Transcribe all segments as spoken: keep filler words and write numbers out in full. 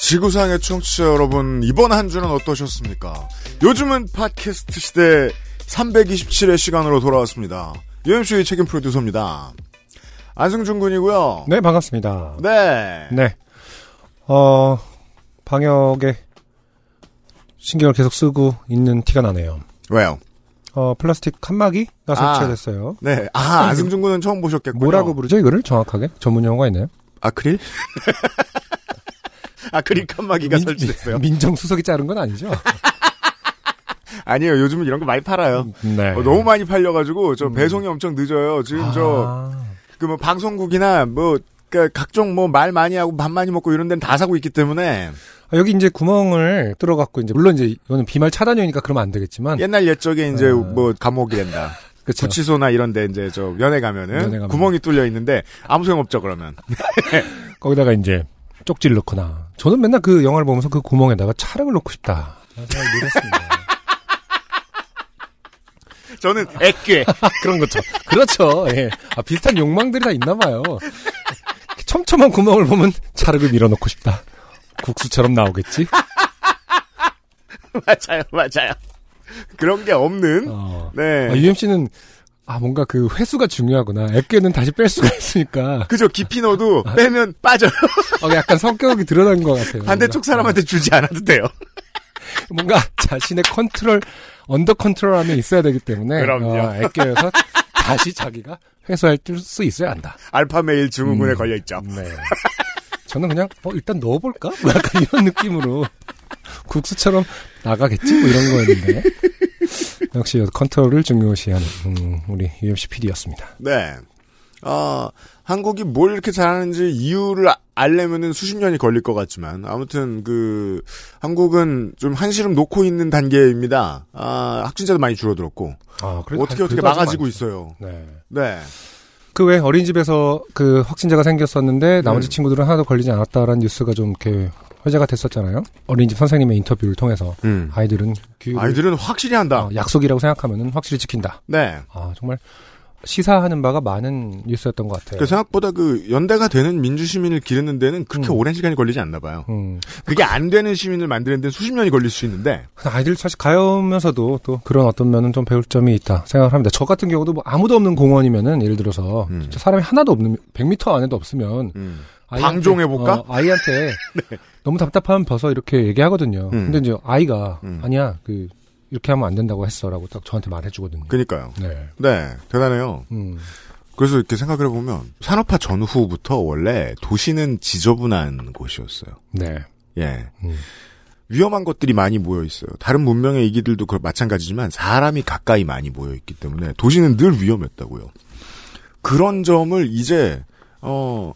지구상의 청취자 여러분, 이번 한 주는 어떠셨습니까? 요즘은 팟캐스트 시대 삼백이십칠 회 시간으로 돌아왔습니다. 유엠씨의 책임 프로듀서입니다. 안승준 군이고요. 네, 반갑습니다. 네. 네. 어, 방역에 신경을 계속 쓰고 있는 티가 나네요. 왜요? 어, 플라스틱 칸막이가 설치됐어요. 아, 네. 아, 안승준 군은 처음 보셨겠군요. 뭐라고 부르죠, 이거를? 정확하게? 전문 용어가 있나요? 아크릴? 아크릴 칸막이가 민, 설치됐어요. 민정수석이 자른 건 아니죠? 아니에요. 요즘은 이런 거 많이 팔아요. 네. 어, 너무 많이 팔려가지고 저 배송이 음. 엄청 늦어요. 지금 아. 저 그 뭐 방송국이나 뭐 그러니까 각종 뭐 말 많이 하고 밥 많이 먹고 이런 데는 다 사고 있기 때문에 아, 여기 이제 구멍을 뚫어갖고 이제 물론 이제 이거는 비말 차단용이니까 그러면 안 되겠지만 옛날 옛적에 이제 아. 뭐 감옥이 된다. 그쵸. 구치소나 이런 데 이제 저 면회 가면은 면회 가면. 구멍이 뚫려 있는데 아무 소용 없죠 그러면. 거기다가 이제 쪽지를 넣거나. 저는 맨날 그 영화를 보면서 그 구멍에다가 차량을 넣고 싶다. 정말 놀랐습니다. 저는 액괴 그런 거죠. 그렇죠. 예. 아, 비슷한 욕망들이 다 있나 봐요. 촘촘한 구멍을 보면 차력을 밀어넣고 싶다. 국수처럼 나오겠지? 맞아요, 맞아요. 그런 게 없는. 어. 네. 아, 유엠씨는. 아, 뭔가 그 회수가 중요하구나. 액괴는 다시 뺄 수가 있으니까. 그죠. 깊이 넣어도 아, 빼면 빠져요. 어, 약간 성격이 드러난 것 같아요. 반대쪽 사람한테 주지 않아도 돼요. 뭔가 자신의 컨트롤, 언더 컨트롤함이 있어야 되기 때문에. 그럼요. 어, 액괴에서 다시 자기가 회수할 수 있어야 한다. 알파메일 증후군에 음, 걸려있죠. 네. 저는 그냥 뭐 일단 넣어볼까? 뭐 약간 이런 느낌으로 국수처럼 나가겠지? 뭐 이런 거였는데. 역시 컨트롤을 중요시하는 음, 우리 유엠씨 피디였습니다. 네. 어, 한국이 뭘 이렇게 잘하는지 이유를 아, 알려면은 수십 년이 걸릴 것 같지만 아무튼 그 한국은 좀 한시름 놓고 있는 단계입니다. 아, 확진자도 많이 줄어들었고 아, 그래도, 어떻게 어떻게 막아지고 있어요. 네. 네. 그 외 어린이집에서 그 확진자가 생겼었는데 나머지 네. 친구들은 하나도 걸리지 않았다라는 뉴스가 좀 이렇게 회자가 됐었잖아요. 어린이집 선생님의 인터뷰를 통해서 음. 아이들은 교육을 아이들은 확실히 한다. 어, 약속이라고 생각하면은 확실히 지킨다. 네. 아 정말 시사하는 바가 많은 뉴스였던 것 같아요. 그 생각보다 그 연대가 되는 민주 시민을 기르는 데는 그렇게 음. 오랜 시간이 걸리지 않나 봐요. 음. 그게 안 되는 시민을 만드는 데는 수십 년이 걸릴 수 있는데 아이들 사실 가여우면서도 또 그런 어떤 면은 좀 배울 점이 있다 생각을 합니다. 저 같은 경우도 뭐 아무도 없는 공원이면은 예를 들어서 음. 사람이 하나도 없는 백 미터 안에도 없으면. 음. 방종해볼까? 어, 아이한테 네. 너무 답답하면 벗어 이렇게 얘기하거든요. 음. 근데 이제 아이가 음. 아니야 그 이렇게 하면 안 된다고 했어라고 딱 저한테 말해주거든요. 그러니까요. 네, 네 대단해요. 음. 그래서 이렇게 생각을 해보면 산업화 전후부터 원래 도시는 지저분한 곳이었어요. 네, 예 음. 위험한 것들이 많이 모여 있어요. 다른 문명의 이기들도 그 마찬가지지만 사람이 가까이 많이 모여 있기 때문에 도시는 늘 위험했다고요. 그런 점을 이제 어.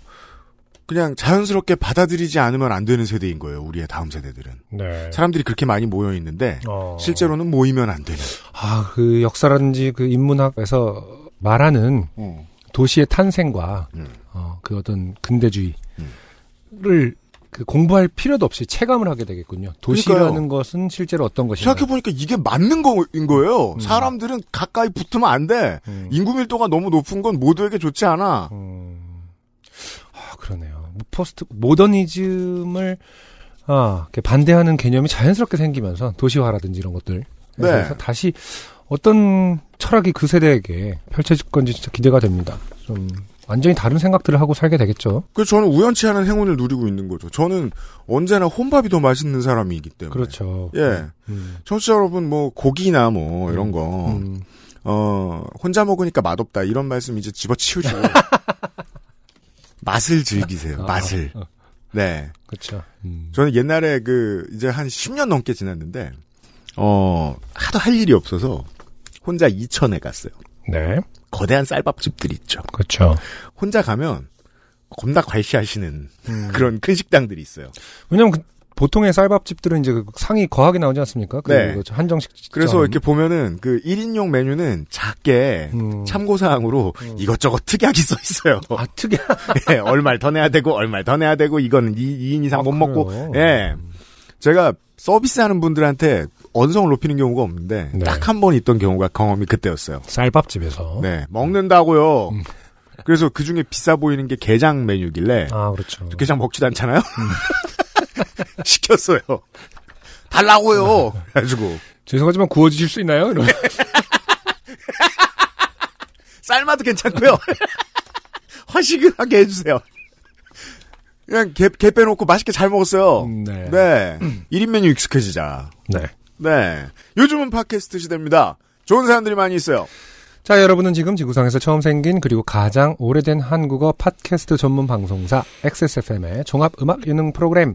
그냥 자연스럽게 받아들이지 않으면 안 되는 세대인 거예요. 우리의 다음 세대들은. 네. 사람들이 그렇게 많이 모여 있는데 어. 실제로는 모이면 안 되는. 아, 그 역사라든지 그 인문학에서 말하는 음. 도시의 탄생과 음. 어, 그 어떤 근대주의를 음. 그 공부할 필요도 없이 체감을 하게 되겠군요. 도시라는 그러니까요. 것은 실제로 어떤 것인가. 생각해보니까 이게 맞는 거인 거예요. 음. 사람들은 가까이 붙으면 안 돼. 음. 인구 밀도가 너무 높은 건 모두에게 좋지 않아. 음. 아, 그러네요. 포스트 모더니즘을 아, 반대하는 개념이 자연스럽게 생기면서 도시화라든지 이런 것들 네. 그래서 다시 어떤 철학이 그 세대에게 펼쳐질 건지 진짜 기대가 됩니다. 좀 완전히 다른 생각들을 하고 살게 되겠죠. 그래서 저는 우연치 않은 행운을 누리고 있는 거죠. 저는 언제나 혼밥이 더 맛있는 사람이기 때문에. 그렇죠. 예, 음. 청취자 여러분 뭐 고기나 뭐 이런 거 음. 어, 혼자 먹으니까 맛없다 이런 말씀 이제 집어치우죠. 맛을 즐기세요. 아, 맛을. 아, 아. 네. 그렇죠. 음. 저는 옛날에 그 이제 한 십 년 넘게 지났는데 어, 하도 할 일이 없어서 혼자 이천에 갔어요. 네. 거대한 쌀밥집들이 있죠. 그렇죠. 혼자 가면 겁나 괄시하시는 음. 그런 큰 식당들이 있어요. 왜냐면 그 보통의 쌀밥집들은 이제 상이 거하게 나오지 않습니까? 그 네. 한정식. 그래서 이렇게 보면은 그 일 인용 메뉴는 작게 음. 참고사항으로 음. 이것저것 특약이 써 있어요. 아, 특약? 예, 얼마를 더 내야 되고, 얼마를 더 내야 되고, 이거는 이 인 이상 아, 못 그래요? 먹고, 예. 제가 서비스하는 분들한테 언성을 높이는 경우가 없는데, 네. 딱 한 번 있던 경우가 경험이 그때였어요. 쌀밥집에서. 네. 먹는다고요. 음. 그래서 그 중에 비싸 보이는 게 게장 메뉴길래. 아, 그렇죠. 게장 먹지도 않잖아요? 음. 시켰어요. 달라고요. 그래가지고 죄송하지만 구워주실 수 있나요? 이러면. 삶아도 괜찮고요. 화식을 하게 해주세요. 그냥 개, 개 빼놓고 맛있게 잘 먹었어요. 네. 네. 일 인 메뉴 익숙해지자. 네. 네. 요즘은 팟캐스트 시대입니다. 좋은 사람들이 많이 있어요. 자, 여러분은 지금 지구상에서 처음 생긴 그리고 가장 오래된 한국어 팟캐스트 전문 방송사 엑스에스에프엠의 종합음악 예능 프로그램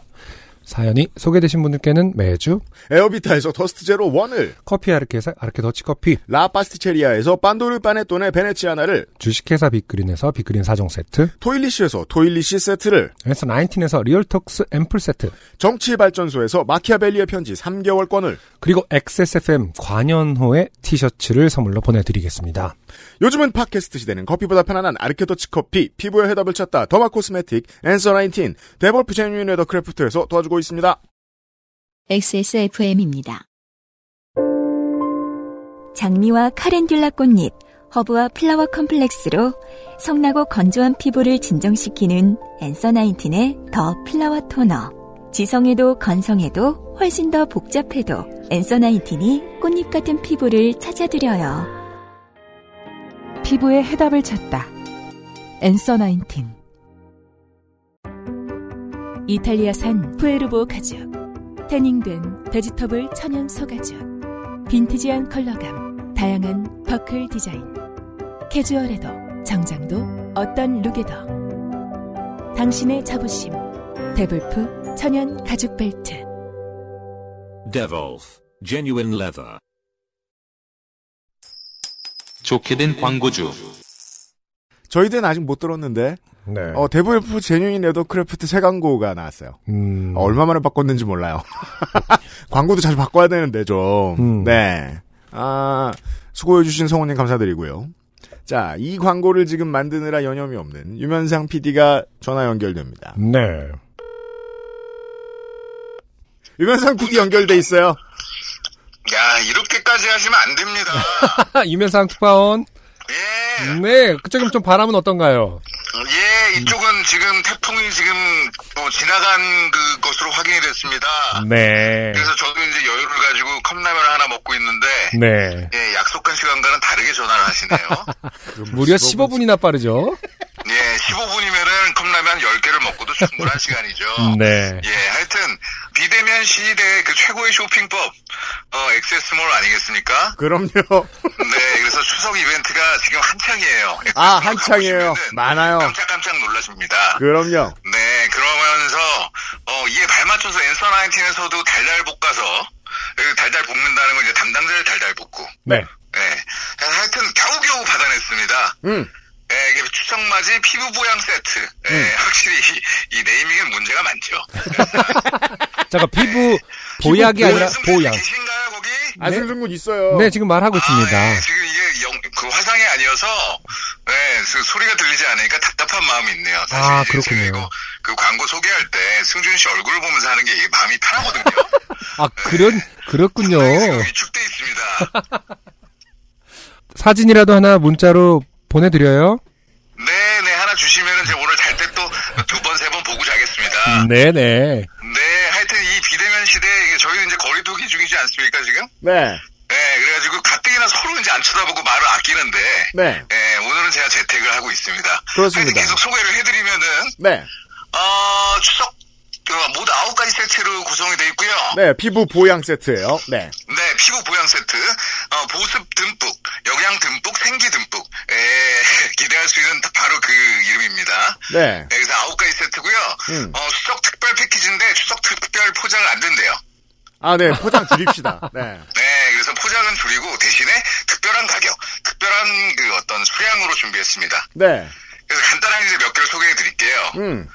사연이 소개되신 분들께는 매주 에어비타에서 더스트 제로 원을 커피 아르케에서 아르케 더치커피 라파스티체리아에서 빤도르 빠네토네 베네치아나를 주식회사 빅그린에서 빅그린 사종 세트 토일리시에서 토일리시 세트를 앤서나인틴에서 리얼톡스 앰플 세트 정치발전소에서 마키아벨리의 편지 삼 개월권을 그리고 엑스에스에프엠 관현호의 티셔츠를 선물로 보내드리겠습니다. 요즘은 팟캐스트 시대는 커피보다 편안한 아르케 더치커피 피부에 해답을 찾다 더마 코스메틱 앤서나인틴 데볼프제뉴인레더 크래프트에서 도와주고 있습니다. 엑스에스에프엠입니다. 장미와 카렌듈라 꽃잎, 허브와 플라워 컴플렉스로 성나고 건조한 피부를 진정시키는 앤서나인틴의 더 플라워 토너. 지성에도 건성에도 훨씬 더 복잡해도 앤서나인틴이 꽃잎 같은 피부를 찾아드려요. 피부의 해답을 찾다. 앤서나인틴. 이탈리아산 푸에르보 가죽, 태닝된 베지터블 천연 소가죽, 빈티지한 컬러감, 다양한 버클 디자인, 캐주얼에도 정장도 어떤 룩에도 당신의 자부심, 데볼프 천연 가죽 벨트. 데볼프 제뉴인 레더. 좋게 된 광고주. 저희들은 아직 못 들었는데. 네. 어, 데볼프 제뉴인 레더 크래프트 새 광고가 나왔어요. 음. 어, 얼마 만에 바꿨는지 몰라요. 광고도 자주 바꿔야 되는데, 좀. 음. 네. 아, 수고해주신 성우님 감사드리고요. 자, 이 광고를 지금 만드느라 여념이 없는 유면상 피디가 전화 연결됩니다. 네. 유면상 국이 연결돼 있어요. 야, 이렇게까지 하시면 안 됩니다. 유면상 특파원. 예. 네. 그쪽은 좀 바람은 어떤가요? 예, 이쪽은 지금 태풍이 지금 뭐 지나간 그 것으로 확인이 됐습니다. 네. 그래서 저도 이제 여유를 가지고 컵라면을 하나 먹고 있는데, 네. 예, 약속한 시간과는 다르게 전화를 하시네요. 무려 십오 분이나 빠르죠? 예, 십오 분이면은 컵라면 열 개를 먹고도 충분한 시간이죠. 네. 예, 하여튼, 비대면 시대의 그 최고의 쇼핑법, 어, 엑스에스몰 아니겠습니까? 그럼요. 네, 그래서 추석 이벤트가 지금 한창이에요. 아, 한창이에요. 많아요. 깜짝깜짝 놀라십니다. 그럼요. 네, 그러면서, 어, 이에 발맞춰서 앤서나인틴에서도 달달 볶아서, 달달 볶는다는 건 이제 담당자를 달달 볶고. 네. 네. 하여튼, 겨우겨우 받아냈습니다. 음. 예, 이게 추석맞이 피부 보양 세트. 예, 음. 확실히 이, 이 네이밍엔 문제가 많죠. 잠깐 피부 보약이 아니라 보양. 계신가요 거기? 안승준 군 있어요. 네, 지금 말하고 아, 있습니다. 예, 지금 이게 영, 그 화상이 아니어서 예, 그 소리가 들리지 않으니까 답답한 마음이 있네요. 사실 아, 그렇군요. 이거 그 광고 소개할 때 승준 씨 얼굴을 보면서 하는 게 마음이 편하거든요. 아, 그런 예, 그렇군요. 위축돼 있습니다. 사진이라도 하나 문자로 보내드려요. 네네, 하나 주시면은 제가 오늘 잘 때 또 두 번, 세 번 보고 자겠습니다. 네네. 네, 하여튼 이 비대면 시대에 저희는 이제 거리두기 중이지 않습니까, 지금? 네. 네, 그래가지고 가뜩이나 서로 이제 안 쳐다보고 말을 아끼는데. 네. 네, 오늘은 제가 재택을 하고 있습니다. 그렇습니다. 하여튼 계속 소개를 해드리면은. 네. 어, 추석, 모두 아홉 가지 세트로 구성이 되어 있고요. 네, 피부 보양 세트예요. 네. 네, 피부 보양 세트, 어, 보습 듬뿍, 영양 듬뿍, 생기 듬뿍, 예, 기대할 수 있는 바로 그 이름입니다. 네. 네, 그래서 아홉 가지 세트고요. 음. 어, 추석 특별 패키지인데 추석 특별 포장을 안 된대요. 아, 네, 포장 줄입시다. 네. 네, 그래서 포장은 줄이고 대신에 특별한 가격, 특별한 그 어떤 수량으로 준비했습니다. 네. 그래서 간단하게 이제 몇 개를 소개해 드릴게요. 음.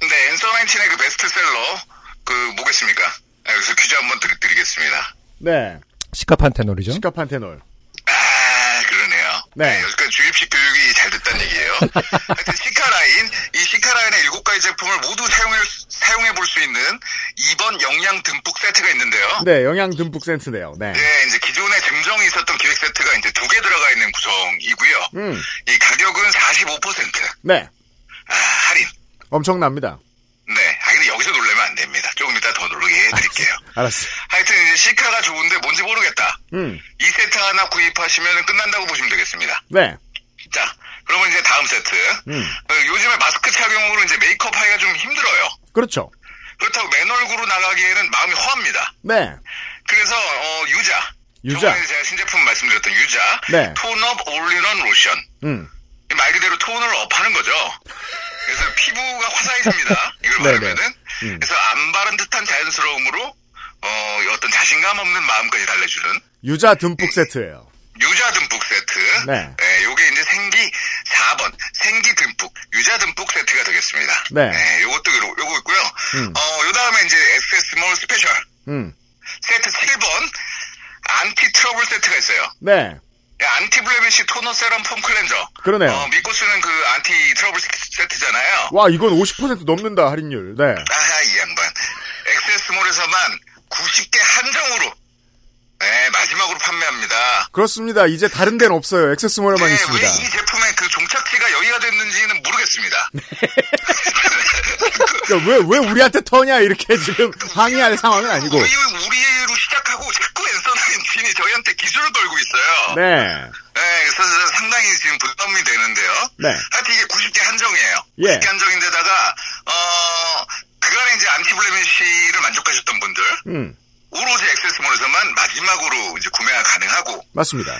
네, 앤서나인틴의 그 베스트셀러, 그 뭐겠습니까? 네, 그래서 퀴즈 한번 드리, 드리겠습니다. 네. 시카판테놀이죠? 시카판테놀. 아, 그러네요. 네. 네, 여기까지 주입식 교육이 잘 됐단 얘기예요. 하여튼 시카라인, 이 시카라인의 일곱 가지 제품을 모두 사용해, 사용해 볼 수 있는 이번 영양 듬뿍 세트가 있는데요. 네, 영양 듬뿍 세트네요. 네. 네, 이제 기존에 증정이 있었던 기획 세트가 이제 두 개 들어가 있는 구성이고요. 음. 이 가격은 사십오 퍼센트. 네. 아, 할인. 엄청납니다. 네. 아, 근데 여기서 놀라면 안 됩니다. 조금 이따 더 놀게 해드릴게요. 알았어. 하여튼, 이제 시카가 좋은데 뭔지 모르겠다. 음. 이 세트 하나 구입하시면 끝난다고 보시면 되겠습니다. 네. 자, 그러면 이제 다음 세트. 음. 어, 요즘에 마스크 착용으로 이제 메이크업 하기가 좀 힘들어요. 그렇죠. 그렇다고 맨얼굴로 나가기에는 마음이 허합니다. 네. 그래서, 어, 유자. 유자. 저번에 제가 신제품 말씀드렸던 유자. 네. 톤업 올인원 로션. 음. 말 그대로 톤을 업하는 거죠. 그래서 피부가 화사해집니다. 이걸 바르면은. 음. 그래서 안 바른 듯한 자연스러움으로 어, 어떤 자신감 없는 마음까지 달래주는 유자 듬뿍 세트예요. 유자 듬뿍 세트. 네. 네, 요게 이제 생기 사 번 생기 듬뿍 유자 듬뿍 세트가 되겠습니다. 네. 네, 요것도 요거, 요거 있고요. 음. 어, 요 다음에 이제 엑스에스몰 스페셜. 음. 세트 칠 번 안티 트러블 세트가 있어요. 네. 안티블레미쉬 토너 세럼 폼 클렌저. 그러네요. 어, 믿고 쓰는 그 안티 트러블 세트잖아요. 와, 이건 오십 퍼센트 넘는다, 할인율. 네. 아하, 이 양반. 엑스에스몰에서만 구십 개 한정으로, 네, 마지막으로 판매합니다. 그렇습니다. 이제 다른 데는 없어요. 엑스에스몰에만 네, 있습니다. 왜 이 제품의 그 종착지가 여기가 됐는지는 모르겠습니다. 야, 왜, 왜 우리한테 터냐, 이렇게 지금 항의할 상황은 아니고. 우리, 우리로 시작하고 자꾸 앤서나인틴이 저희한테 기술을 걸고 있어요. 네. 네, 그래서 상당히 지금 부담이 되는데요. 네. 하여튼 이게 구십 개 한정이에요. 예. 구십 개 한정인데다가, 어, 그간에 이제 안티블레미쉬를 만족하셨던 분들. 음. 오로지 액세스몰에서만 마지막으로 이제 구매가 가능하고. 맞습니다.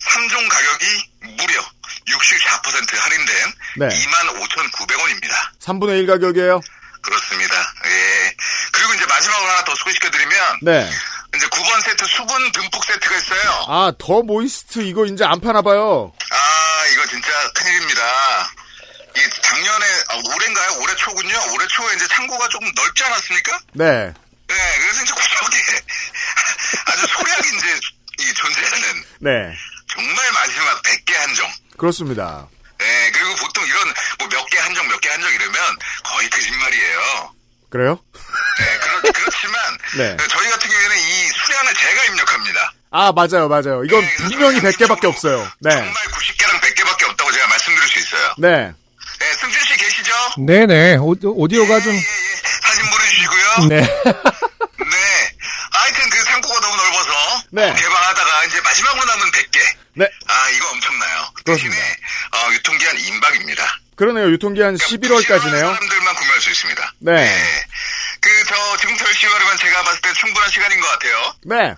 삼 종 가격이 무려 육십사 퍼센트 할인된 네. 이만 오천구백 원입니다. 삼분의 일 가격이에요? 그렇습니다. 예. 그리고 이제 마지막으로 하나 더 소개시켜드리면. 네. 이제 구 번 세트 수분 듬뿍 세트가 있어요. 아, 더 모이스트 이거 이제 안 파나봐요. 아, 이거 진짜 큰일입니다. 이게 작년에, 아, 올해인가요? 올해 초군요. 올해 초에 이제 창고가 조금 넓지 않았습니까? 네. 네, 그래서 이제 구석에 아주 소량 이제 이 존재하는. 네. 정말 마지막 백 개 한정. 그렇습니다. 네, 그리고 보통 이런 뭐 몇 개 한정, 몇 개 한정 이러면 거의 거짓말이에요. 그래요? 네, 그렇, 그렇지만 네. 저희 같은 경우에는 이 수량을 제가 입력합니다. 아, 맞아요, 맞아요. 이건 네, 분명히 백 개밖에 없어요. 네. 정말 구십 개랑 백 개밖에 없다고 제가 말씀드릴 수 있어요. 네. 네, 승준 씨 계시죠? 네네, 오, 오디오가 네, 좀... 예, 예. 사진 보내주시고요. 네. 네, 하여튼 그 창고가 너무 넓어서 네. 어, 개방하다가 이제 마지막으로 남은 백 개. 네. 아, 이거 엄청나요. 그렇습니다. 대신에 어, 유통기한 임박입니다. 그러네요. 유통기한 그러니까 십일월까지네요. 사람들만 구매할 수 있습니다. 네. 네. 그, 저, 지금부터 열심히 제가 봤을 때 충분한 시간인 것 같아요. 네.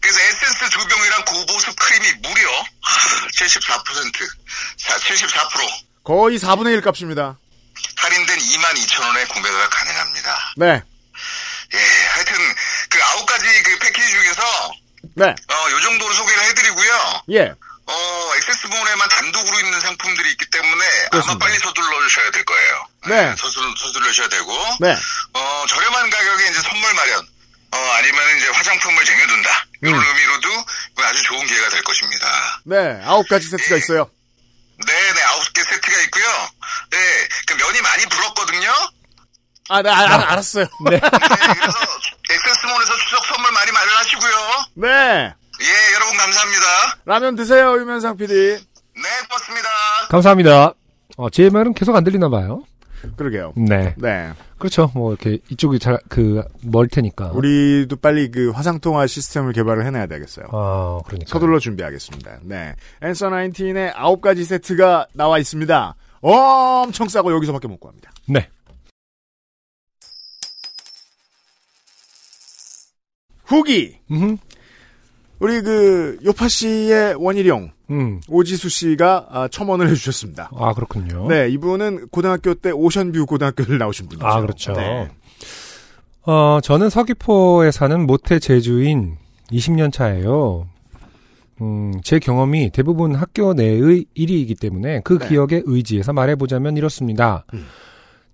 그래서 에센스 두 병이랑 고보습 크림이 무려 칠십사 퍼센트, 칠십사 퍼센트. 거의 사분의 일 값입니다. 할인된 이만 이천 원에 구매가 가능합니다. 네. 예, 하여튼, 그 아홉 가지 그 패키지 중에서. 네. 어, 요 정도로 소개를 해드리고요. 예. 어, 액세스몰에만 단독으로 있는 상품들이 있기 때문에 그렇습니다. 아마 빨리 서둘러주셔야 될 거예요. 네. 네, 서둘, 서둘러주셔야 되고. 네. 어, 저렴한 가격에 이제 선물 마련, 어, 아니면 이제 화장품을 쟁여둔다. 이런 음. 의미로도 아주 좋은 기회가 될 것입니다. 네, 아홉 가지 세트가 네. 있어요. 네, 네, 아홉 개 세트가 있고요. 네, 그 면이 많이 불었거든요. 아, 네, 알, 알, 알았어요. 네. 네, 그래서 액세스몰에서 추석 선물 많이 마련하시고요. 네. 예, 여러분 감사합니다. 라면 드세요, 유면상 피디. 네, 고맙습니다. 감사합니다. 어, 제 말은 계속 안 들리나 봐요. 그러게요. 네, 네, 그렇죠. 뭐 이렇게 이쪽이 잘 그 멀 테니까. 우리도 빨리 그 화상 통화 시스템을 개발을 해놔야 되겠어요. 아, 그러니까. 서둘러 준비하겠습니다. 네, 앤서나인틴의 아홉 가지 세트가 나와 있습니다. 엄청 싸고 여기서밖에 못 구합니다. 네. 후기. 음. 우리 그 요파 씨의 원희룡, 음. 오지수 씨가 아, 첨언을 해주셨습니다. 아 그렇군요. 네, 이분은 고등학교 때 오션뷰 고등학교를 나오신 분이죠. 아 그렇죠. 네. 어, 저는 서귀포에 사는 모태 제주인 이십 년 차예요. 음, 제 경험이 대부분 학교 내의 일이기 때문에 그 네. 기억에 의지해서 말해보자면 이렇습니다. 음.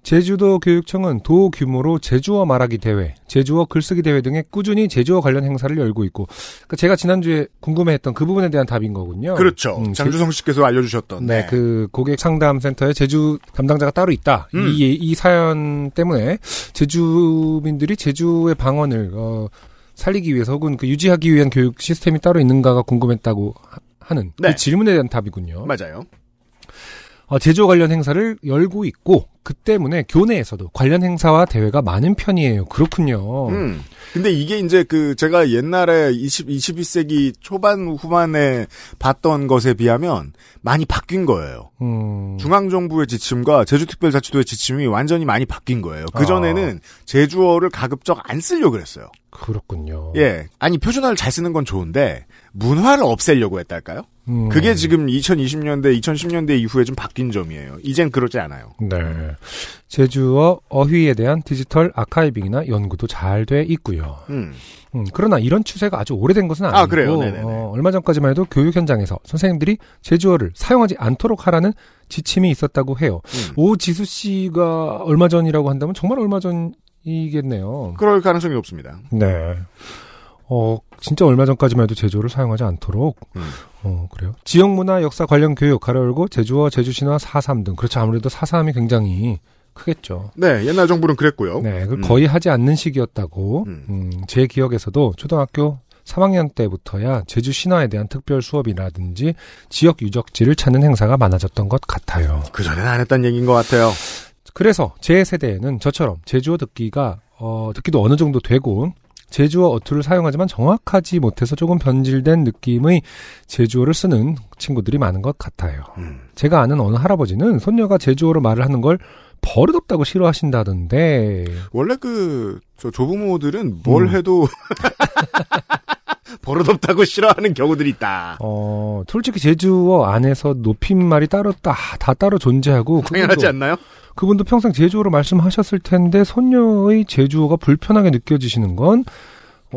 제주도 교육청은 도 규모로 제주어 말하기 대회, 제주어 글쓰기 대회 등에 꾸준히 제주어 관련 행사를 열고 있고, 그러니까 제가 지난주에 궁금해했던 그 부분에 대한 답인 거군요. 그렇죠. 음, 장주성 씨께서 알려주셨던. 네, 네, 그 고객 상담센터에 제주 담당자가 따로 있다. 음. 이, 이 사연 때문에 제주민들이 제주의 방언을 어, 살리기 위해서 혹은 그 유지하기 위한 교육 시스템이 따로 있는가가 궁금했다고 하, 하는 네. 그 질문에 대한 답이군요. 맞아요. 어, 제조 관련 행사를 열고 있고 그 때문에 교내에서도 관련 행사와 대회가 많은 편이에요. 그렇군요. 음. 근데 이게 이제 그 제가 옛날에 이십, 이십일 세기 초반 후반에 봤던 것에 비하면 많이 바뀐 거예요. 음. 중앙정부의 지침과 제주특별자치도의 지침이 완전히 많이 바뀐 거예요. 그전에는 아. 제주어를 가급적 안 쓰려고 그랬어요. 그렇군요. 예. 아니 표준어를 잘 쓰는 건 좋은데 문화를 없애려고 했달까요? 음. 그게 지금 이천이십 년대, 이천십 년대 이후에 좀 바뀐 점이에요. 이젠 그러지 않아요. 네. 제주어 어휘에 대한 디지털 아카이빙이나 연구도 잘 돼 있고요. 음. 음, 그러나 이런 추세가 아주 오래된 것은 아니고 아, 그래요? 어, 얼마 전까지만 해도 교육 현장에서 선생님들이 제주어를 사용하지 않도록 하라는 지침이 있었다고 해요. 음. 오지수 씨가 얼마 전이라고 한다면 정말 얼마 전이겠네요. 그럴 가능성이 높습니다. 네. 어, 진짜 얼마 전까지만 해도 제주어를 사용하지 않도록, 음. 어, 그래요. 지역문화 역사 관련 교육, 가로 열고, 제주어, 제주신화, 사삼 등. 그렇죠. 아무래도 사삼이 굉장히 크겠죠. 네, 옛날 정부는 그랬고요. 네, 음. 거의 하지 않는 시기였다고, 음. 음, 제 기억에서도 초등학교 삼 학년 때부터야 제주신화에 대한 특별 수업이라든지 지역 유적지를 찾는 행사가 많아졌던 것 같아요. 그전엔 안 했단 얘기인 것 같아요. 그래서 제 세대에는 저처럼 제주어 듣기가, 어, 듣기도 어느 정도 되고, 제주어 어투를 사용하지만 정확하지 못해서 조금 변질된 느낌의 제주어를 쓰는 친구들이 많은 것 같아요. 음. 제가 아는 어느 할아버지는 손녀가 제주어로 말을 하는 걸 버릇없다고 싫어하신다던데. 원래 그 저 조부모들은 뭘 음. 해도 버릇없다고 싫어하는 경우들이 있다. 어, 솔직히 제주어 안에서 높임말이 따로 다, 다 따로 존재하고 당연하지 않나요? 그분도 평생 제주어로 말씀하셨을 텐데 손녀의 제주어가 불편하게 느껴지시는 건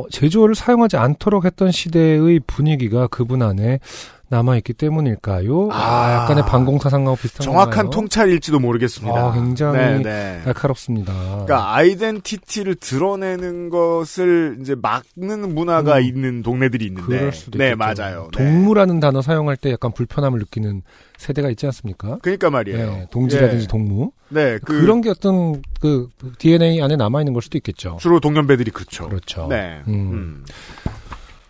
제주어를 사용하지 않도록 했던 시대의 분위기가 그분 안에 남아있기 때문일까요? 아, 아 약간의 반공사상하고 비슷한 정확한 건가요? 통찰일지도 모르겠습니다. 아, 굉장히 네, 네. 날카롭습니다. 그러니까 아이덴티티를 드러내는 것을 이제 막는 문화가 음, 있는 동네들이 있는데 그럴 수도 네, 있겠죠. 맞아요. 동무라는 네. 단어 사용할 때 약간 불편함을 느끼는 세대가 있지 않습니까? 그러니까 말이에요. 네, 동지라든지 예. 동무. 네, 그, 그런 게 어떤 그 디엔에이 안에 남아있는 걸 수도 있겠죠. 주로 동년배들이 그렇죠. 그렇죠. 네. 음. 음.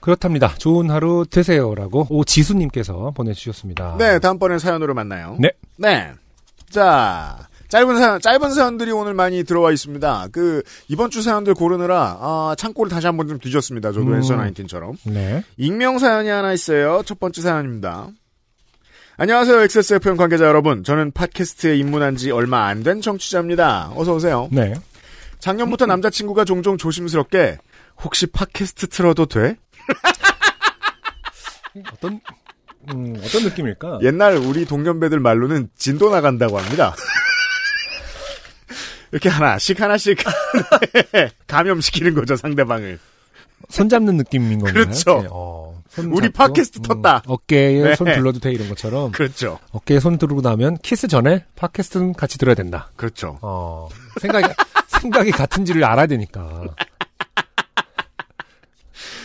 그렇답니다. 좋은 하루 되세요라고 오지수님께서 보내주셨습니다. 네, 다음번에 사연으로 만나요. 네, 네. 자, 짧은 사연, 짧은 사연들이 오늘 많이 들어와 있습니다. 그 이번 주 사연들 고르느라 아, 창고를 다시 한번 좀 뒤졌습니다. 저도 음. 앤서나인틴처럼. 네. 익명 사연이 하나 있어요. 첫 번째 사연입니다. 안녕하세요, 엑스에스에프엠 관계자 여러분. 저는 팟캐스트에 입문한 지 얼마 안 된 청취자입니다. 어서 오세요. 네. 작년부터 남자친구가 종종 조심스럽게 혹시 팟캐스트 틀어도 돼? 어떤 음, 어떤 느낌일까? 옛날 우리 동년배들 말로는 진도 나간다고 합니다. 이렇게 하나씩 하나씩 감염시키는 거죠, 상대방을. 손잡는 느낌인 건가요? 그렇죠. 네, 어, 우리 팟캐스트 음, 텄다. 어깨에 네. 손 둘러도 돼 이런 것처럼. 그렇죠. 어깨에 손 두르고 나면 키스 전에 팟캐스트는 같이 들어야 된다. 그렇죠. 어, 생각이 생각이 같은지를 알아야 되니까.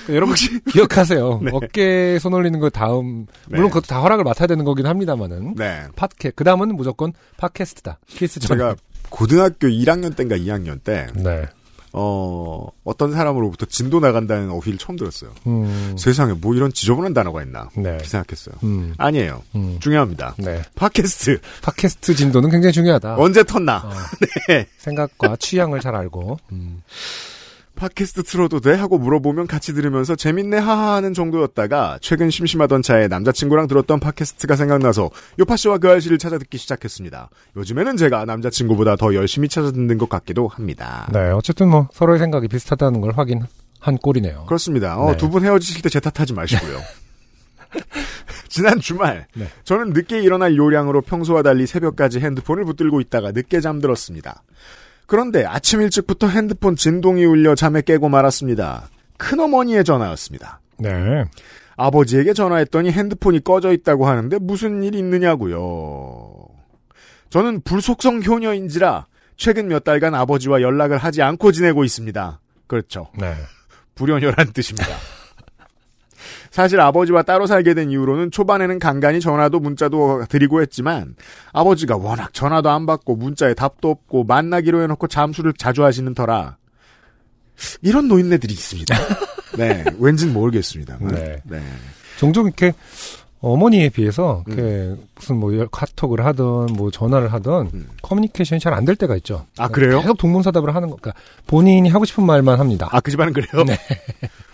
여러분 기억하세요. 네. 어깨에 손 올리는 거 다음 물론 네. 그것도 다 허락을 맡아야 되는 거긴 합니다만은 네. 팟캐 그 다음은 무조건 팟캐스트다. 키스 전. 제가 고등학교 일 학년 때인가 이 학년 때 네. 어, 어떤 사람으로부터 진도 나간다는 어휘를 처음 들었어요. 음. 세상에 뭐 이런 지저분한 단어가 있나 네. 생각했어요. 음. 아니에요. 음. 중요합니다. 네. 팟캐스트 팟캐스트 진도는 굉장히 중요하다. 언제 텄나 어. 네. 생각과 취향을 잘 알고 음. 팟캐스트 틀어도 돼? 하고 물어보면 같이 들으면서 재밌네 하하하는 정도였다가 최근 심심하던 차에 남자친구랑 들었던 팟캐스트가 생각나서 요파씨와 그 알씨를 찾아 듣기 시작했습니다. 요즘에는 제가 남자친구보다 더 열심히 찾아 듣는 것 같기도 합니다. 네, 어쨌든 뭐 서로의 생각이 비슷하다는 걸 확인 한 꼴이네요. 그렇습니다. 어, 네. 두 분 헤어지실 때 제 탓하지 마시고요. 지난 주말 네. 저는 늦게 일어날 요량으로 평소와 달리 새벽까지 핸드폰을 붙들고 있다가 늦게 잠들었습니다. 그런데 아침 일찍부터 핸드폰 진동이 울려 잠에 깨고 말았습니다. 큰어머니의 전화였습니다. 네. 아버지에게 전화했더니 핸드폰이 꺼져 있다고 하는데 무슨 일이 있느냐고요. 저는 불속성 효녀인지라 최근 몇 달간 아버지와 연락을 하지 않고 지내고 있습니다. 그렇죠. 네. 불효녀란 뜻입니다. 사실 아버지와 따로 살게 된 이후로는 초반에는 간간히 전화도 문자도 드리고 했지만 아버지가 워낙 전화도 안 받고 문자에 답도 없고 만나기로 해놓고 잠수를 자주 하시는 터라 이런 노인네들이 있습니다. 네, 왠진 모르겠습니다만. 네. 네. 종종 이렇게 어머니에 비해서 이렇게 음. 무슨 뭐 카톡을 하든 뭐 전화를 하든 음. 커뮤니케이션이 잘 안 될 때가 있죠. 아, 그래요? 계속 동문서답을 하는 거. 그러니까 본인이 하고 싶은 말만 합니다. 아, 그 집안은 그래요? 네.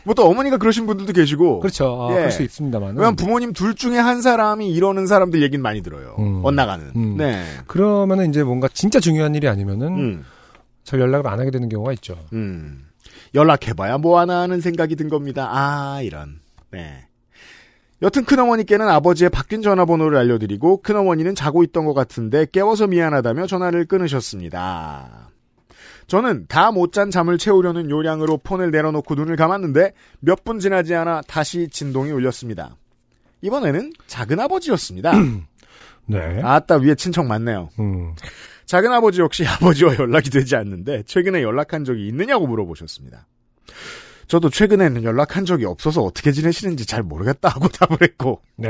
뭐 또 어머니가 그러신 분들도 계시고. 그렇죠. 아, 예. 그럴 수 있습니다만. 왜냐면 부모님 둘 중에 한 사람이 이러는 사람들 얘기는 많이 들어요. 음. 엇나가는. 음. 네. 그러면은 이제 뭔가 진짜 중요한 일이 아니면은 음. 잘 연락을 안 하게 되는 경우가 있죠. 음. 연락해봐야 뭐하나 하는 생각이 든 겁니다. 아, 이런. 네. 여튼 큰어머니께는 아버지의 바뀐 전화번호를 알려드리고 큰어머니는 자고 있던 것 같은데 깨워서 미안하다며 전화를 끊으셨습니다. 저는 다 못 잔 잠을 채우려는 요량으로 폰을 내려놓고 눈을 감았는데 몇 분 지나지 않아 다시 진동이 울렸습니다. 이번에는 작은아버지였습니다. 네. 아따, 위에 친척 맞네요. 음. 작은아버지 역시 아버지와 연락이 되지 않는데 최근에 연락한 적이 있느냐고 물어보셨습니다. 저도 최근에는 연락한 적이 없어서 어떻게 지내시는지 잘 모르겠다 하고 답을 했고 네.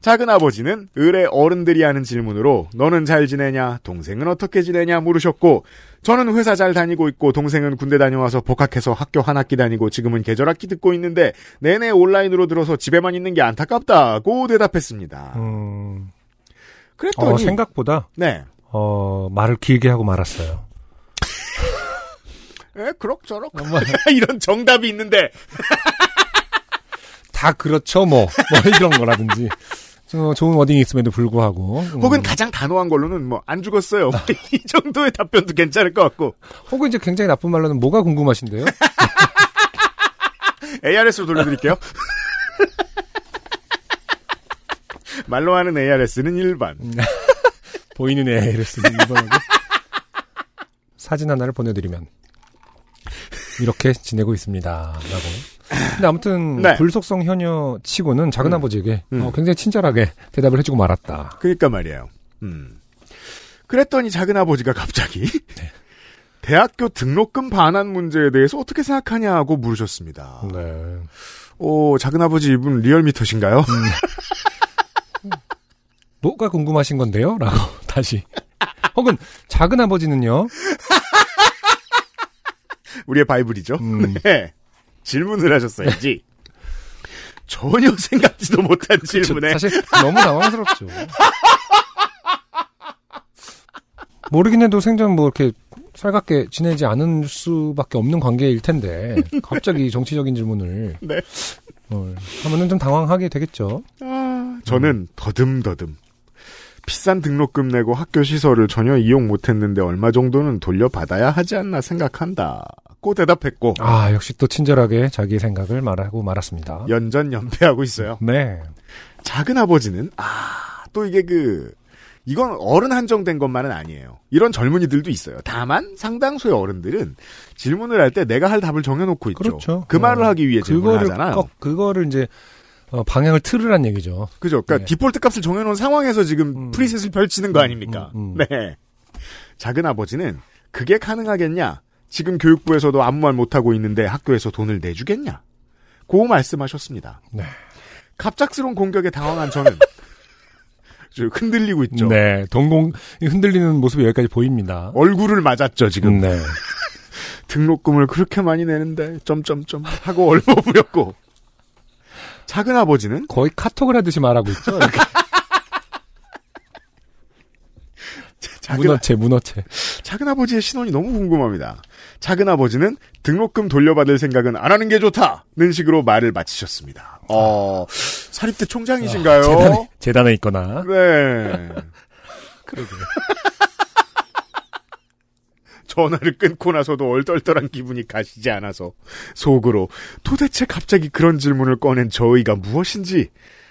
작은아버지는 을의 어른들이 하는 질문으로 너는 잘 지내냐, 동생은 어떻게 지내냐 물으셨고 저는 회사 잘 다니고 있고 동생은 군대 다녀와서 복학해서 학교 한 학기 다니고 지금은 계절 학기 듣고 있는데 내내 온라인으로 들어서 집에만 있는 게 안타깝다고 대답했습니다. 음... 그랬더니 어, 생각보다 네. 어, 말을 길게 하고 말았어요. 에? 그럭저럭? 이런 정답이 있는데. 다 그렇죠, 뭐. 뭐, 이런 거라든지. 어, 좋은 워딩이 있음에도 불구하고. 혹은 음. 가장 단호한 걸로는 뭐, 안 죽었어요. 이 정도의 답변도 괜찮을 것 같고. 혹은 이제 굉장히 나쁜 말로는 뭐가 궁금하신데요? 에이아르에스로 돌려드릴게요. 말로 하는 에이아르에스는 일반. 보이는 에이아르에스는 일반이고. 사진 하나를 보내드리면. 이렇게 지내고 있습니다. 라고. 근데 아무튼, 네. 불속성 효녀 치고는 작은아버지에게 음. 음. 어, 굉장히 친절하게 대답을 해주고 말았다. 그니까 말이에요. 음. 그랬더니 작은아버지가 갑자기, 네. 대학교 등록금 반환 문제에 대해서 어떻게 생각하냐고 물으셨습니다. 네. 오, 작은아버지 이분 리얼미터신가요? 음. 뭐가 궁금하신 건데요? 라고 다시. 혹은, 작은아버지는요? 우리의 바이블이죠. 음. 네. 질문을 하셨어야지. 전혀 생각지도 못한 그쵸, 질문에. 사실 너무 당황스럽죠. 모르긴 해도 생전 뭐 이렇게 살갑게 지내지 않을 수밖에 없는 관계일 텐데 갑자기 정치적인 질문을 네. 어, 하면은 좀 당황하게 되겠죠. 아, 저는 음. 더듬더듬. 비싼 등록금 내고 학교 시설을 전혀 이용 못했는데 얼마 정도는 돌려받아야 하지 않나 생각한다고 대답했고 아 역시 또 친절하게 자기 생각을 말하고 말았습니다. 연전연패하고 있어요. 네. 작은아버지는 아 또 이게 그 이건 어른 한정된 것만은 아니에요. 이런 젊은이들도 있어요. 다만 상당수의 어른들은 질문을 할 때 내가 할 답을 정해놓고 있죠. 그렇죠. 그 말을 어, 하기 위해 질문을 하잖아요. 어, 그거를 이제 어, 방향을 틀으란 얘기죠. 그죠. 그러니까 네. 디폴트 값을 정해놓은 상황에서 지금 음. 프리셋을 펼치는 거 아닙니까? 음, 음, 음. 네. 작은아버지는 그게 가능하겠냐? 지금 교육부에서도 아무 말 못하고 있는데 학교에서 돈을 내주겠냐? 고 말씀하셨습니다. 네. 갑작스러운 공격에 당황한 저는 흔들리고 있죠. 네. 동공 흔들리는 모습이 여기까지 보입니다. 얼굴을 맞았죠, 지금. 음, 네. 등록금을 그렇게 많이 내는데 점점점 하고 얼버무렸고 작은아버지는 거의 카톡을 하듯이 말하고 있죠. 작은, 문어체, 문어체. 작은아버지의 신원이 너무 궁금합니다. 작은아버지는 등록금 돌려받을 생각은 안 하는 게 좋다는 식으로 말을 마치셨습니다. 어, 사립대 총장이신가요? 아, 재단에, 재단에 있거나. 네. 그러게요. 전화를 끊고 나서도 얼떨떨한 기분이 가시지 않아서 속으로 도대체 갑자기 그런 질문을 꺼낸 저희가 무엇인지,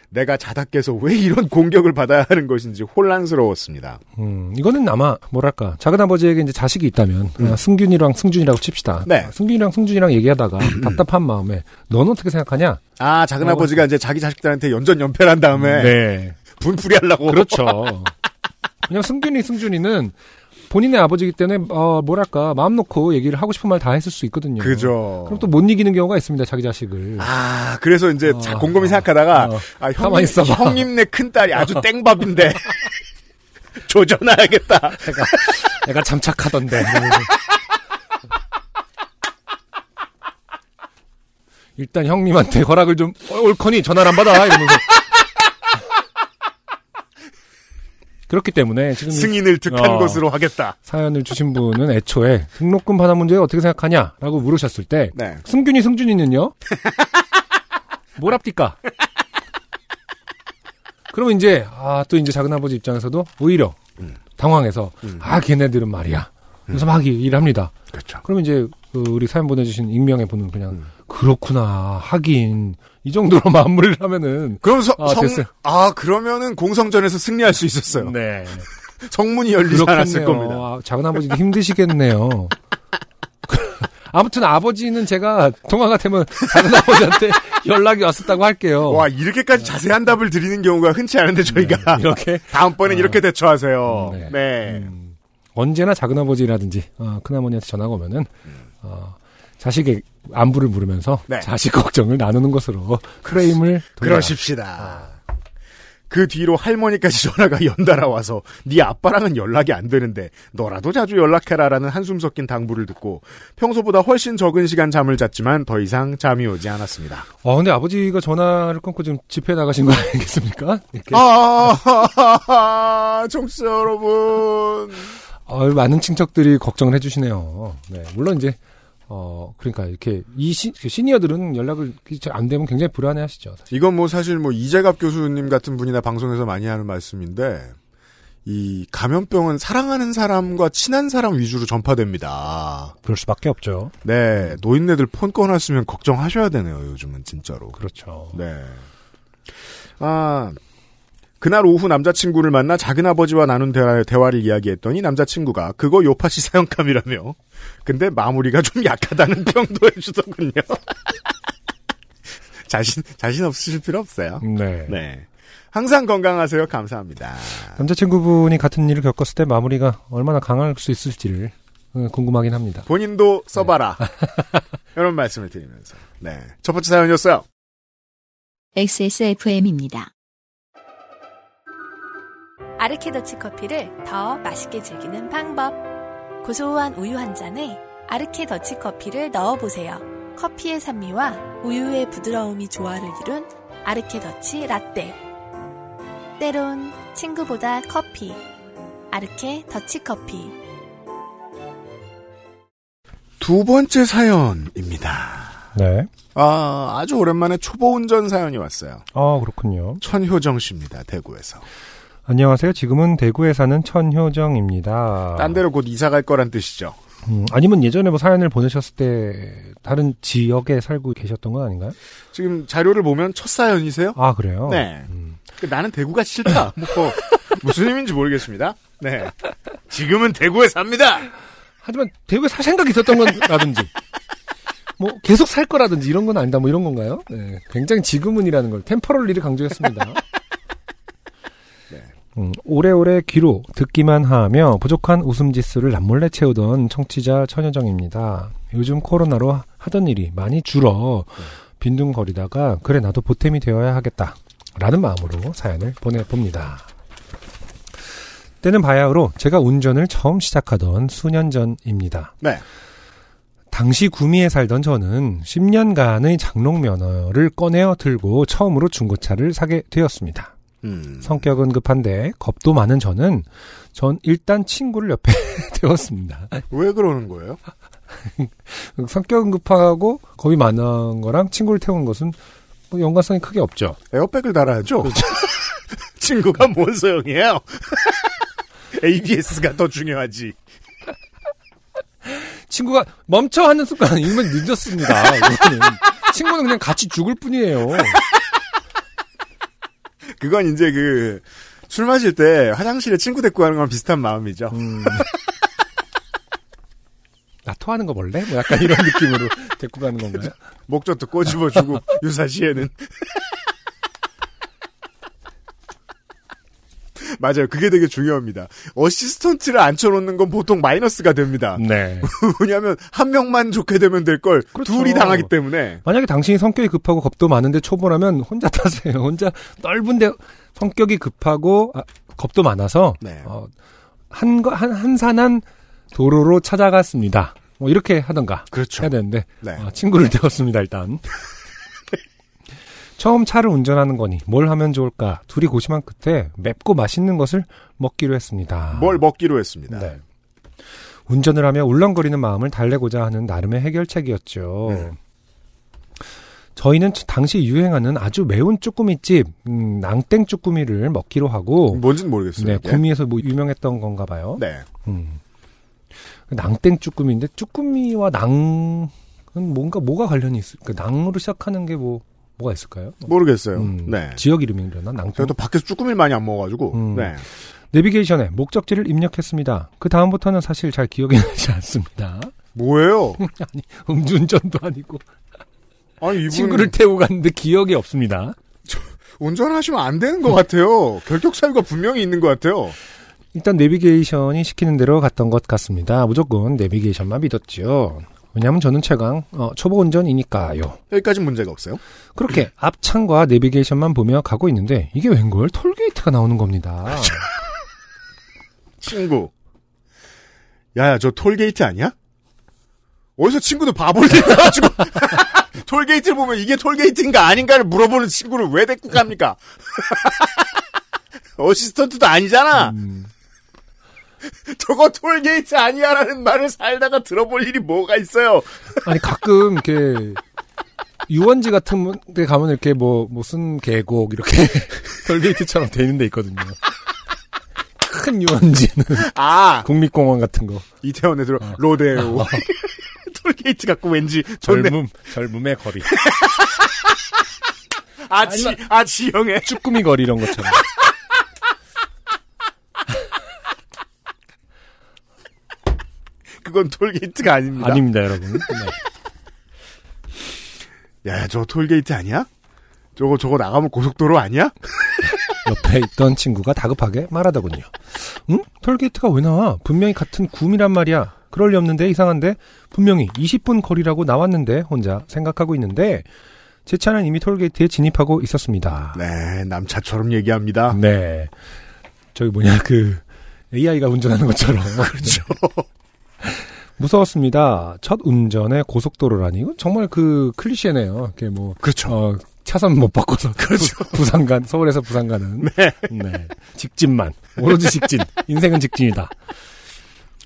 내가 자다 깨서 왜 이런 공격을 받아야 하는 것인지 혼란스러웠습니다. 음, 이거는 아마 뭐랄까, 작은 아버지에게 이제 자식이 있다면 음. 아, 승균이랑 승준이라고 칩시다. 네. 아, 승균이랑 승준이랑 얘기하다가 답답한 마음에 넌 어떻게 생각하냐? 아, 작은 어, 아버지가 이제 자기 자식들한테 연전 연패를 한 다음에 음, 네. 분풀이하려고. 그렇죠. 그냥 승균이 승준이는 본인의 아버지이기 때문에 어, 뭐랄까 마음 놓고 얘기를 하고 싶은 말 다 했을 수 있거든요. 그죠. 그럼 또 못 이기는 경우가 있습니다. 자기 자식을. 아, 그래서 이제 어, 자, 곰곰이 어, 생각하다가 어, 아, 형님, 형님네 큰딸이 아주 땡밥인데 조져놔야겠다. 내가, 내가 잠착하던데. 일단 형님한테 허락을 좀 올커니 전화를 안 받아 이러면서. 그렇기 때문에 지금 승인을 득한 어, 것으로 하겠다. 사연을 주신 분은 애초에 등록금 반환 문제에 어떻게 생각하냐라고 물으셨을 때 네. 승균이 승준이는요? 뭘 합디까? 그러면 이제 아, 또 이제 작은아버지 입장에서도 오히려 음. 당황해서 음. 아, 걔네들은 말이야. 그래서 음. 막 일을 합니다. 그렇죠. 그러면 이제 그 우리 사연 보내주신 익명의 분은 그냥 음. 그렇구나 하긴 이 정도로 마무리를 하면은 그럼 서, 아, 성, 됐어요. 아 그러면은 공성전에서 승리할 수 있었어요. 네. 성문이 열리지 그렇겠네요. 않았을 겁니다. 아, 작은 아버지도 힘드시겠네요. 아무튼 아버지는 제가 통화가 되면 작은 아버지한테 연락이 왔었다고 할게요. 와 이렇게까지 자세한 답을 드리는 경우가 흔치 않은데 저희가 네, 이렇게 다음번엔 어, 이렇게 대처하세요. 네. 네. 음. 언제나 작은아버지라든지 어, 큰어머니한테 전화가 오면은 어, 자식의 안부를 물으면서 네. 자식 걱정을 나누는 것으로 프레임을 그러십시다. 어. 그 뒤로 할머니까지 전화가 연달아 와서 네 아빠랑은 연락이 안 되는데 너라도 자주 연락해라라는 한숨 섞인 당부를 듣고 평소보다 훨씬 적은 시간 잠을 잤지만 더 이상 잠이 오지 않았습니다. 어, 근데 아버지가 전화를 끊고 지금 집회 나가신 거 아니겠습니까? 이렇게. 아, 청취자 여러분. 어, 많은 친척들이 걱정을 해주시네요. 네, 물론 이제 어 그러니까 이렇게 이 시, 시니어들은 연락을 잘 안 되면 굉장히 불안해하시죠. 사실. 이건 뭐 사실 뭐 이재갑 교수님 같은 분이나 방송에서 많이 하는 말씀인데 이 감염병은 사랑하는 사람과 친한 사람 위주로 전파됩니다. 그럴 수밖에 없죠. 네, 노인네들 폰 꺼놨으면 걱정하셔야 되네요. 요즘은 진짜로. 그렇죠. 네. 아. 그날 오후 남자친구를 만나 작은아버지와 나눈 대화를 이야기했더니 남자친구가 그거 요파시 사형감이라며 근데 마무리가 좀 약하다는 평도 해주더군요. 자신 자신 없으실 필요 없어요. 네. 네. 항상 건강하세요. 감사합니다. 남자친구분이 같은 일을 겪었을 때 마무리가 얼마나 강할 수 있을지를 궁금하긴 합니다. 본인도 써봐라. 네. 이런 말씀을 드리면서 네. 첫 번째 사연이었어요. 엑스에스에프엠입니다. 아르케 더치 커피를 더 맛있게 즐기는 방법. 고소한 우유 한 잔에 아르케 더치 커피를 넣어보세요. 커피의 산미와 우유의 부드러움이 조화를 이룬 아르케 더치 라떼. 때론 친구보다 커피. 아르케 더치 커피. 두 번째 사연입니다. 네. 아, 아주 오랜만에 초보 운전 사연이 왔어요. 아, 그렇군요. 천효정 씨입니다. 대구에서. 안녕하세요. 지금은 대구에 사는 천효정입니다. 딴 데로 곧 이사 갈 거란 뜻이죠. 음, 아니면 예전에 뭐 사연을 보내셨을 때 다른 지역에 살고 계셨던 건 아닌가요? 지금 자료를 보면 첫 사연이세요? 아, 그래요? 네. 음. 나는 대구가 싫다. 뭐, 무슨 의미인지 모르겠습니다. 네. 지금은 대구에 삽니다. 하지만 대구에 살 생각이 있었던 거라든지 뭐 계속 살 거라든지 이런 건 아니다. 뭐 이런 건가요? 네. 굉장히 지금은이라는 걸 템포럴리를 강조했습니다. 음, 오래오래 귀로 듣기만 하며 부족한 웃음 지수를 남몰래 채우던 청취자 천여정입니다. 요즘 코로나로 하던 일이 많이 줄어 빈둥거리다가 그래 나도 보탬이 되어야 하겠다 라는 마음으로 사연을 보내봅니다. 때는 바야흐로 제가 운전을 처음 시작하던 수년 전입니다. 네. 당시 구미에 살던 저는 십 년간의 장롱 면허를 꺼내어 들고 처음으로 중고차를 사게 되었습니다. 음. 성격은 급한데 겁도 많은 저는 전 일단 친구를 옆에 태웠습니다. 왜 그러는 거예요? 성격은 급하고 겁이 많은 거랑 친구를 태우는 것은 뭐 연관성이 크게 없죠. 에어백을 달아야죠. 그렇죠. 친구가 뭔 소용이에요? 에이비에스가 더 중요하지. 친구가 멈춰 하는 순간 이건 늦었습니다. 친구는 그냥 같이 죽을 뿐이에요. 그건 이제 그 술 마실 때 화장실에 친구 데리고 가는 거랑 비슷한 마음이죠. 음. 나 토하는 거 볼래? 뭐 약간 이런 느낌으로 데리고 가는 건가요? 목젖도 꼬집어주고 유사시에는. 맞아요. 그게 되게 중요합니다. 어시스턴트를 앉혀놓는 건 보통 마이너스가 됩니다. 네. 왜냐하면 한 명만 좋게 되면 될 걸 그렇죠. 둘이 당하기 때문에. 만약에 당신이 성격이 급하고 겁도 많은데 초보라면 혼자 타세요. 혼자 넓은데 성격이 급하고 아, 겁도 많아서 네. 어, 한, 한, 한산한 도로로 찾아갔습니다. 뭐 이렇게 하던가 그렇죠. 해야 되는데 네. 어, 친구를 태웠습니다. 일단. 처음 차를 운전하는 거니 뭘 하면 좋을까? 둘이 고심한 끝에 맵고 맛있는 것을 먹기로 했습니다. 뭘 먹기로 했습니다. 네. 운전을 하며 울렁거리는 마음을 달래고자 하는 나름의 해결책이었죠. 네. 저희는 당시 유행하는 아주 매운 쭈꾸미집 음, 낭땡 쭈꾸미를 먹기로 하고 뭔지는 모르겠어요. 네, 구미에서 뭐 유명했던 건가 봐요. 네. 음. 낭땡 쭈꾸미인데 쭈꾸미와 낭은 뭔가 뭐가 관련이 있을까? 낭으로 시작하는 게 뭐 뭐가 있을까요? 모르겠어요. 음, 네. 지역 이름이려나? 낭땡. 저도 밖에서 쭈꾸미를 많이 안 먹어가지고. 음. 네. 내비게이션에 목적지를 입력했습니다. 그 다음부터는 사실 잘 기억이 나지 않습니다. 뭐예요? 아니 음주운전도 아니고. 아니, 이분... 친구를 태우고 갔는데 기억이 없습니다. 저, 운전하시면 안 되는 것 같아요. 결격 사유가 분명히 있는 것 같아요. 일단 내비게이션이 시키는 대로 갔던 것 같습니다. 무조건 내비게이션만 믿었죠. 왜냐하면 저는 최강 어, 초보 운전이니까요. 여기까지는 문제가 없어요. 그렇게 앞창과 내비게이션만 보며 가고 있는데 이게 웬걸 톨게이트가 나오는 겁니다. 친구. 야야 저 톨게이트 아니야? 어디서 친구도 바보를 해가지고 톨게이트를 보면 이게 톨게이트인가 아닌가를 물어보는 친구를 왜 데리고 갑니까? 어시스턴트도 아니잖아. 음. 저거 톨게이트 아니야라는 말을 살다가 들어볼 일이 뭐가 있어요? 아니 가끔 이렇게 유원지 같은 데 가면 이렇게 뭐 무슨 계곡 이렇게 톨게이트처럼 돼 있는 데 있거든요. 큰 유원지는 아 국립공원 같은 거 이태원에 들어 어. 로데오 어. 톨게이트 갖고 왠지 젊음 젊음의 거리 아지 아지형의 쭈꾸미 거리 이런 것처럼. 그건 톨게이트가 아닙니다. 아닙니다, 여러분. 네. 야, 저 톨게이트 아니야? 저거 저거 나가면 고속도로 아니야? 옆에 있던 친구가 다급하게 말하더군요. 응? 톨게이트가 왜 나와? 분명히 같은 구미란 말이야. 그럴 리 없는데 이상한데 분명히 이십 분 거리라고 나왔는데 혼자 생각하고 있는데 제 차는 이미 톨게이트에 진입하고 있었습니다. 네, 남차처럼 얘기합니다. 네, 저기 뭐냐 그 에이아이가 운전하는 것처럼. 그렇죠. 무서웠습니다. 첫 운전에 고속도로라니. 이건 정말 그 클리셰네요. 이렇게 뭐 그렇죠. 어, 차선 못 바꿔서 그렇죠. 부산 간 서울에서 부산 가는 네. 네. 직진만 오로지 직진. 인생은 직진이다.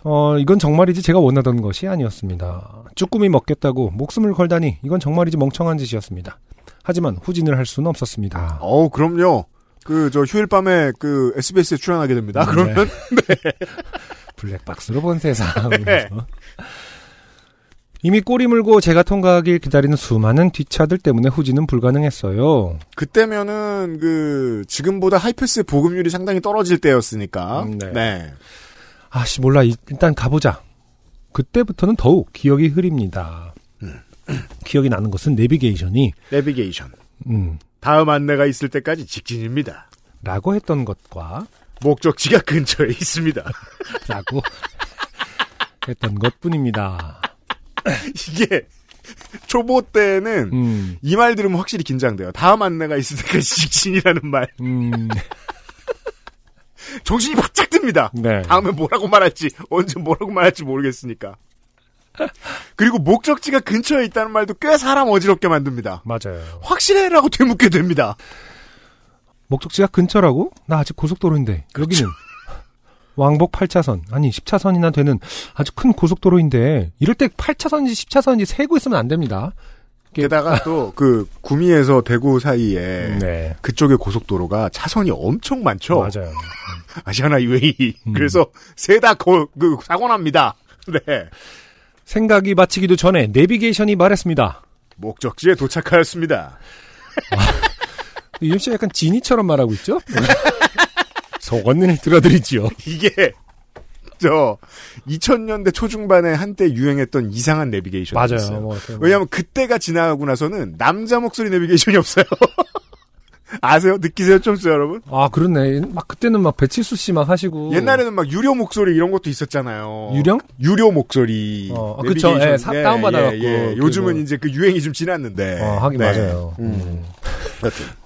어 이건 정말이지 제가 원하던 것이 아니었습니다. 쭈꾸미 먹겠다고 목숨을 걸다니 이건 정말이지 멍청한 짓이었습니다. 하지만 후진을 할 수는 없었습니다. 어 그럼요. 그 저 휴일 밤에 그 에스비에스에 출연하게 됩니다. 네. 그러면 네. 블랙박스로 본 세상. 이미 꼬리 물고 제가 통과하길 기다리는 수많은 뒷차들 때문에 후진은 불가능했어요. 그때면은 그 지금보다 하이패스의 보급률이 상당히 떨어질 때였으니까. 음, 네. 네. 아씨 몰라 일단 가보자. 그때부터는 더욱 기억이 흐립니다. 음. 기억이 나는 것은 내비게이션이. 내비게이션. 음. 다음 안내가 있을 때까지 직진입니다. 라고 했던 것과. 목적지가 근처에 있습니다. 라고 했던 것뿐입니다. 이게 초보 때는 음. 이 말 들으면 확실히 긴장돼요. 다음 안내가 있을 때까지 직진이라는 말. 음. 정신이 바짝 듭니다. 네. 다음에 뭐라고 말할지 언제 뭐라고 말할지 모르겠으니까. 그리고 목적지가 근처에 있다는 말도 꽤 사람 어지럽게 만듭니다. 맞아요. 확실해라고 되묻게 됩니다. 목적지가 근처라고? 나 아직 고속도로인데. 그렇죠. 여기는 왕복 팔 차선 아니 십 차선이나 되는 아주 큰 고속도로인데 이럴 때 팔 차선인지 십 차선인지 세고 있으면 안 됩니다. 게다가 또 그 구미에서 대구 사이에 네. 그쪽의 고속도로가 차선이 엄청 많죠. 맞아요. 아시아나 유에이. 음. 그래서 세다 그 사고 납니다. 네. 생각이 마치기도 전에 내비게이션이 말했습니다. 목적지에 도착하였습니다. 아, 유엠씨가 약간 지니처럼 말하고 있죠? 속언니를 들어드리지요. 이게 저 이천 년대 초중반에 한때 유행했던 이상한 내비게이션이었어요. 뭐, 왜냐하면 그때가 지나가고 나서는 남자 목소리 내비게이션이 없어요. 아세요? 느끼세요? 좀요 여러분? 아, 그렇네. 막 그때는 막 배칠수 씨 막 하시고. 옛날에는 막 유료 목소리 이런 것도 있었잖아요. 유령? 유료 목소리. 어, 아, 그쵸. 예, 삽 다운받아갖고. 예, 예. 요즘은 이제 그 유행이 좀 지났는데. 어, 하긴 네. 맞아요. 음.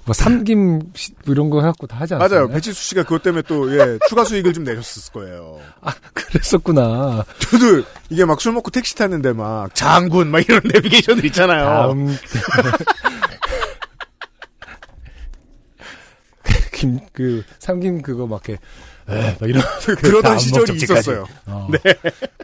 뭐 삼김 이런 거 해갖고 다 하지 않았어요? 맞아요. 배칠수 씨가 그것 때문에 또, 예, 추가 수익을 좀 내셨을 거예요. 아, 그랬었구나. 저도 이게 막 술 먹고 택시 탔는데 막 장군 막 이런 내비게이션들 있잖아요. 다음... 김, 그, 삼김 그거 막 이렇게, 에, 막 이런. 그러던 시절이 있었어요. 어, 네.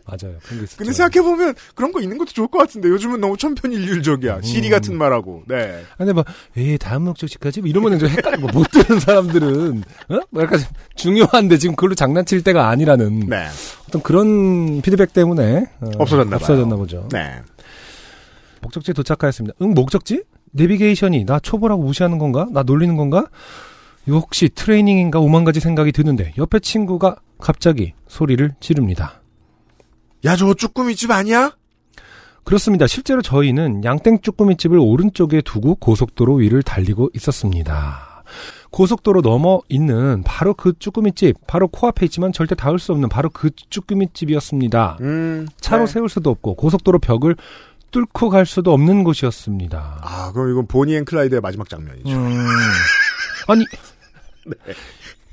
맞아요. 그런 게 있었죠. 근데 생각해보면 그런 거 있는 것도 좋을 것 같은데 요즘은 너무 천편일률적이야. 음. 시리 같은 말하고, 네. 근데 막, 에이, 다음 목적지까지? 이러면 좀 헷갈리고 못 듣는 사람들은, 어? 뭐 약간 중요한데 지금 그걸로 장난칠 때가 아니라는. 네. 어떤 그런 피드백 때문에. 어, 없어졌나 없어졌나 봐요. 보죠. 네. 목적지에 도착하였습니다. 응, 목적지? 내비게이션이 나 초보라고 무시하는 건가? 나 놀리는 건가? 혹시 트레이닝인가 오만 가지 생각이 드는데 옆에 친구가 갑자기 소리를 지릅니다. 야, 저거 쭈꾸미집 아니야? 그렇습니다. 실제로 저희는 양땡 쭈꾸미집을 오른쪽에 두고 고속도로 위를 달리고 있었습니다. 고속도로 넘어 있는 바로 그 쭈꾸미집, 바로 코앞에 있지만 절대 닿을 수 없는 바로 그 쭈꾸미집이었습니다. 음, 차로 네. 세울 수도 없고 고속도로 벽을 뚫고 갈 수도 없는 곳이었습니다. 아, 그럼 이건 보니 앤 클라이드의 마지막 장면이죠. 음. 아니... 네.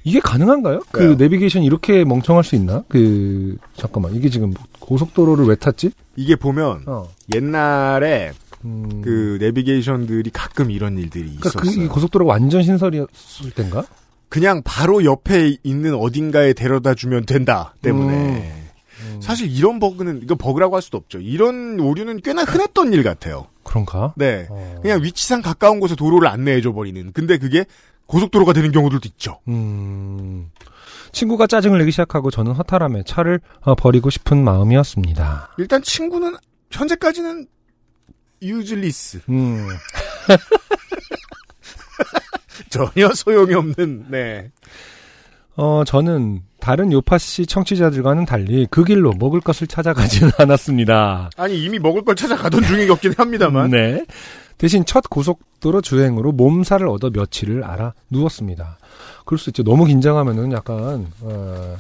이게 가능한가요? 네. 그 내비게이션 이렇게 멍청할 수 있나? 그 잠깐만 이게 지금 고속도로를 왜 탔지? 이게 보면 어. 옛날에 음... 그 내비게이션들이 가끔 이런 일들이 그러니까 있었어요. 그 고속도로가 완전 신설이었을 땐가? 그냥 바로 옆에 있는 어딘가에 데려다주면 된다 때문에 음... 음... 사실 이런 버그는 이거 버그라고 할 수도 없죠. 이런 오류는 꽤나 흔했던 일 같아요. 그런가? 네, 어... 그냥 위치상 가까운 곳에 도로를 안내해줘 버리는. 근데 그게 고속도로가 되는 경우들도 있죠. 음, 친구가 짜증을 내기 시작하고 저는 허탈함에 차를 버리고 싶은 마음이었습니다. 일단 친구는 현재까지는 유즐리스. 음. 전혀 소용이 없는. 네. 어, 저는 다른 요파씨 청취자들과는 달리 그 길로 먹을 것을 찾아가지는 않았습니다. 아니 이미 먹을 걸 찾아가던 중이었긴 합니다만. 네. 대신 첫 고속도로 주행으로 몸살을 얻어 며칠을 알아 누웠습니다. 그럴 수 있죠. 너무 긴장하면은 약간 어,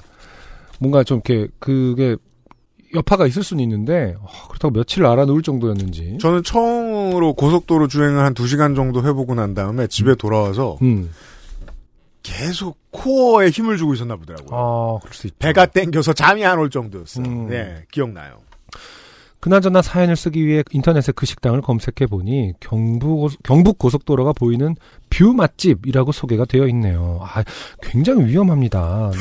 뭔가 좀 이렇게 그게 여파가 있을 수는 있는데 어, 그렇다고 며칠을 알아 누울 정도였는지. 저는 처음으로 고속도로 주행을 한 두 시간 정도 해보고 난 다음에 집에 돌아와서 음. 계속 코어에 힘을 주고 있었나 보더라고요. 아, 그럴 수 있죠. 배가 땡겨서 잠이 안 올 정도였어요. 음. 네, 기억나요. 그나저나 사연을 쓰기 위해 인터넷에 그 식당을 검색해보니 경부, 경북고속도로가 보이는 뷰 맛집이라고 소개가 되어 있네요. 아, 굉장히 위험합니다. 네.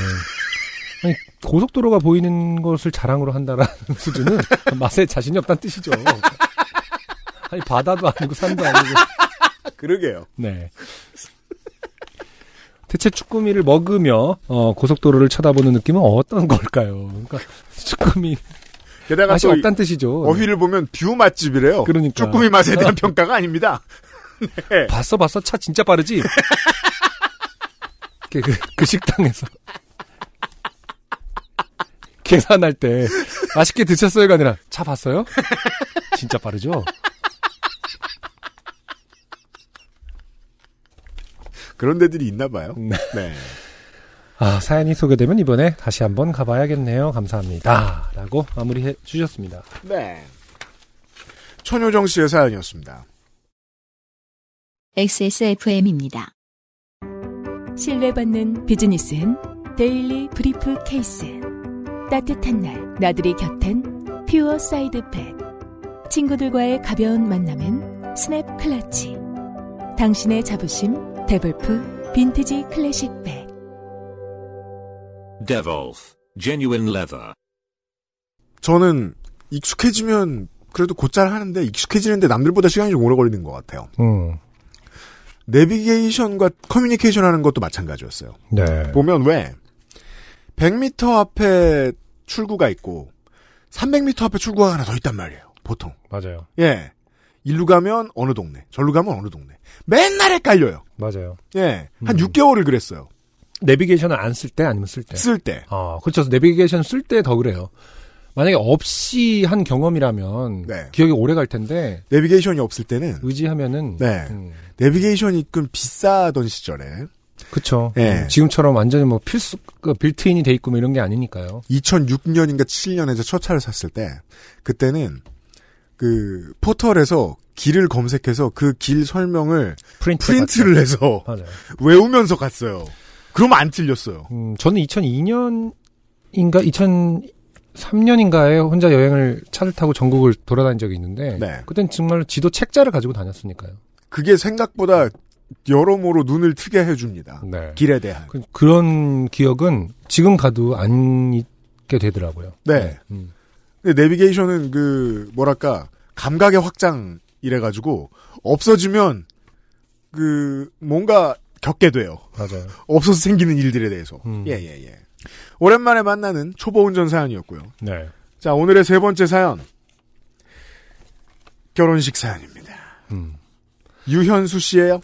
아니, 고속도로가 보이는 것을 자랑으로 한다라는 수준은 맛에 자신이 없다는 뜻이죠. 아니, 바다도 아니고 산도 아니고. 그러게요. 네. 대체 쭈꾸미를 먹으며 어, 고속도로를 쳐다보는 느낌은 어떤 걸까요? 그러니까 쭈꾸미... 게다가 맛이 없다는 뜻이죠. 어휘를 보면 뷰 맛집이래요. 그러니까. 쭈꾸미 맛에 대한 평가가 아닙니다. 네. 봤어 봤어 차 진짜 빠르지? 그, 그 식당에서 계산할 때 맛있게 드셨어요가 아니라 차 봤어요? 진짜 빠르죠? 그런 데들이 있나 봐요. 네. 아, 사연이 소개되면 이번에 다시 한번 가봐야겠네요. 감사합니다. 라고 마무리해 주셨습니다. 네. 천효정 씨의 사연이었습니다. 엑스에스에프엠입니다. 신뢰받는 비즈니스엔 데일리 브리프 케이스. 따뜻한 날 나들이 곁엔 퓨어 사이드백. 친구들과의 가벼운 만남엔 스냅 클러치. 당신의 자부심 데볼프 빈티지 클래식백. 데볼프제뉴인레더. 저는 익숙해지면 그래도 곧잘 하는데 익숙해지는데 남들보다 시간이 좀 오래 걸리는 것 같아요. 음. 내비게이션과 커뮤니케이션 하는 것도 마찬가지였어요. 네. 보면 왜 백 미터 앞에 출구가 있고 삼백 미터 앞에 출구가 하나 더 있단 말이에요. 보통. 맞아요. 예. 일로 가면 어느 동네, 절로 가면 어느 동네. 맨날 헷갈려요. 맞아요. 예. 한 음. 육 개월을 그랬어요. 내비게이션을 안 쓸 때 아니면 쓸 때? 쓸 때. 어, 그렇죠. 내비게이션 쓸 때 더 그래요. 만약에 없이 한 경험이라면 네. 기억이 오래 갈 텐데 내비게이션이 없을 때는 의지하면은 네. 음. 내비게이션이 좀 비싸던 시절에 그렇죠. 네. 지금처럼 완전히 뭐 필수 빌트인이 돼 있고 뭐 이런 게 아니니까요. 이천육 년인가 칠 년에 저 첫 차를 샀을 때 그때는 그 포털에서 길을 검색해서 그 길 설명을 프린트 프린트를 해서 맞아요. 외우면서 갔어요. 그럼 안 틀렸어요. 음, 저는 이천이 년인가 이천삼 년인가에 혼자 여행을 차를 타고 전국을 돌아다닌 적이 있는데 네. 그땐 정말 지도 책자를 가지고 다녔으니까요. 그게 생각보다 여러모로 눈을 트게 해줍니다. 네. 길에 대한. 그, 그런 기억은 지금 가도 안 잊게 되더라고요. 네. 네. 음. 근데 내비게이션은 그 뭐랄까 감각의 확장 이래가지고 없어지면 그 뭔가 겪게 돼요. 맞아요. 없어서 생기는 일들에 대해서. 음. 예, 예, 예. 오랜만에 만나는 초보 운전 사연이었고요. 네. 자, 오늘의 세 번째 사연. 결혼식 사연입니다. 음. 유현수 씨예요.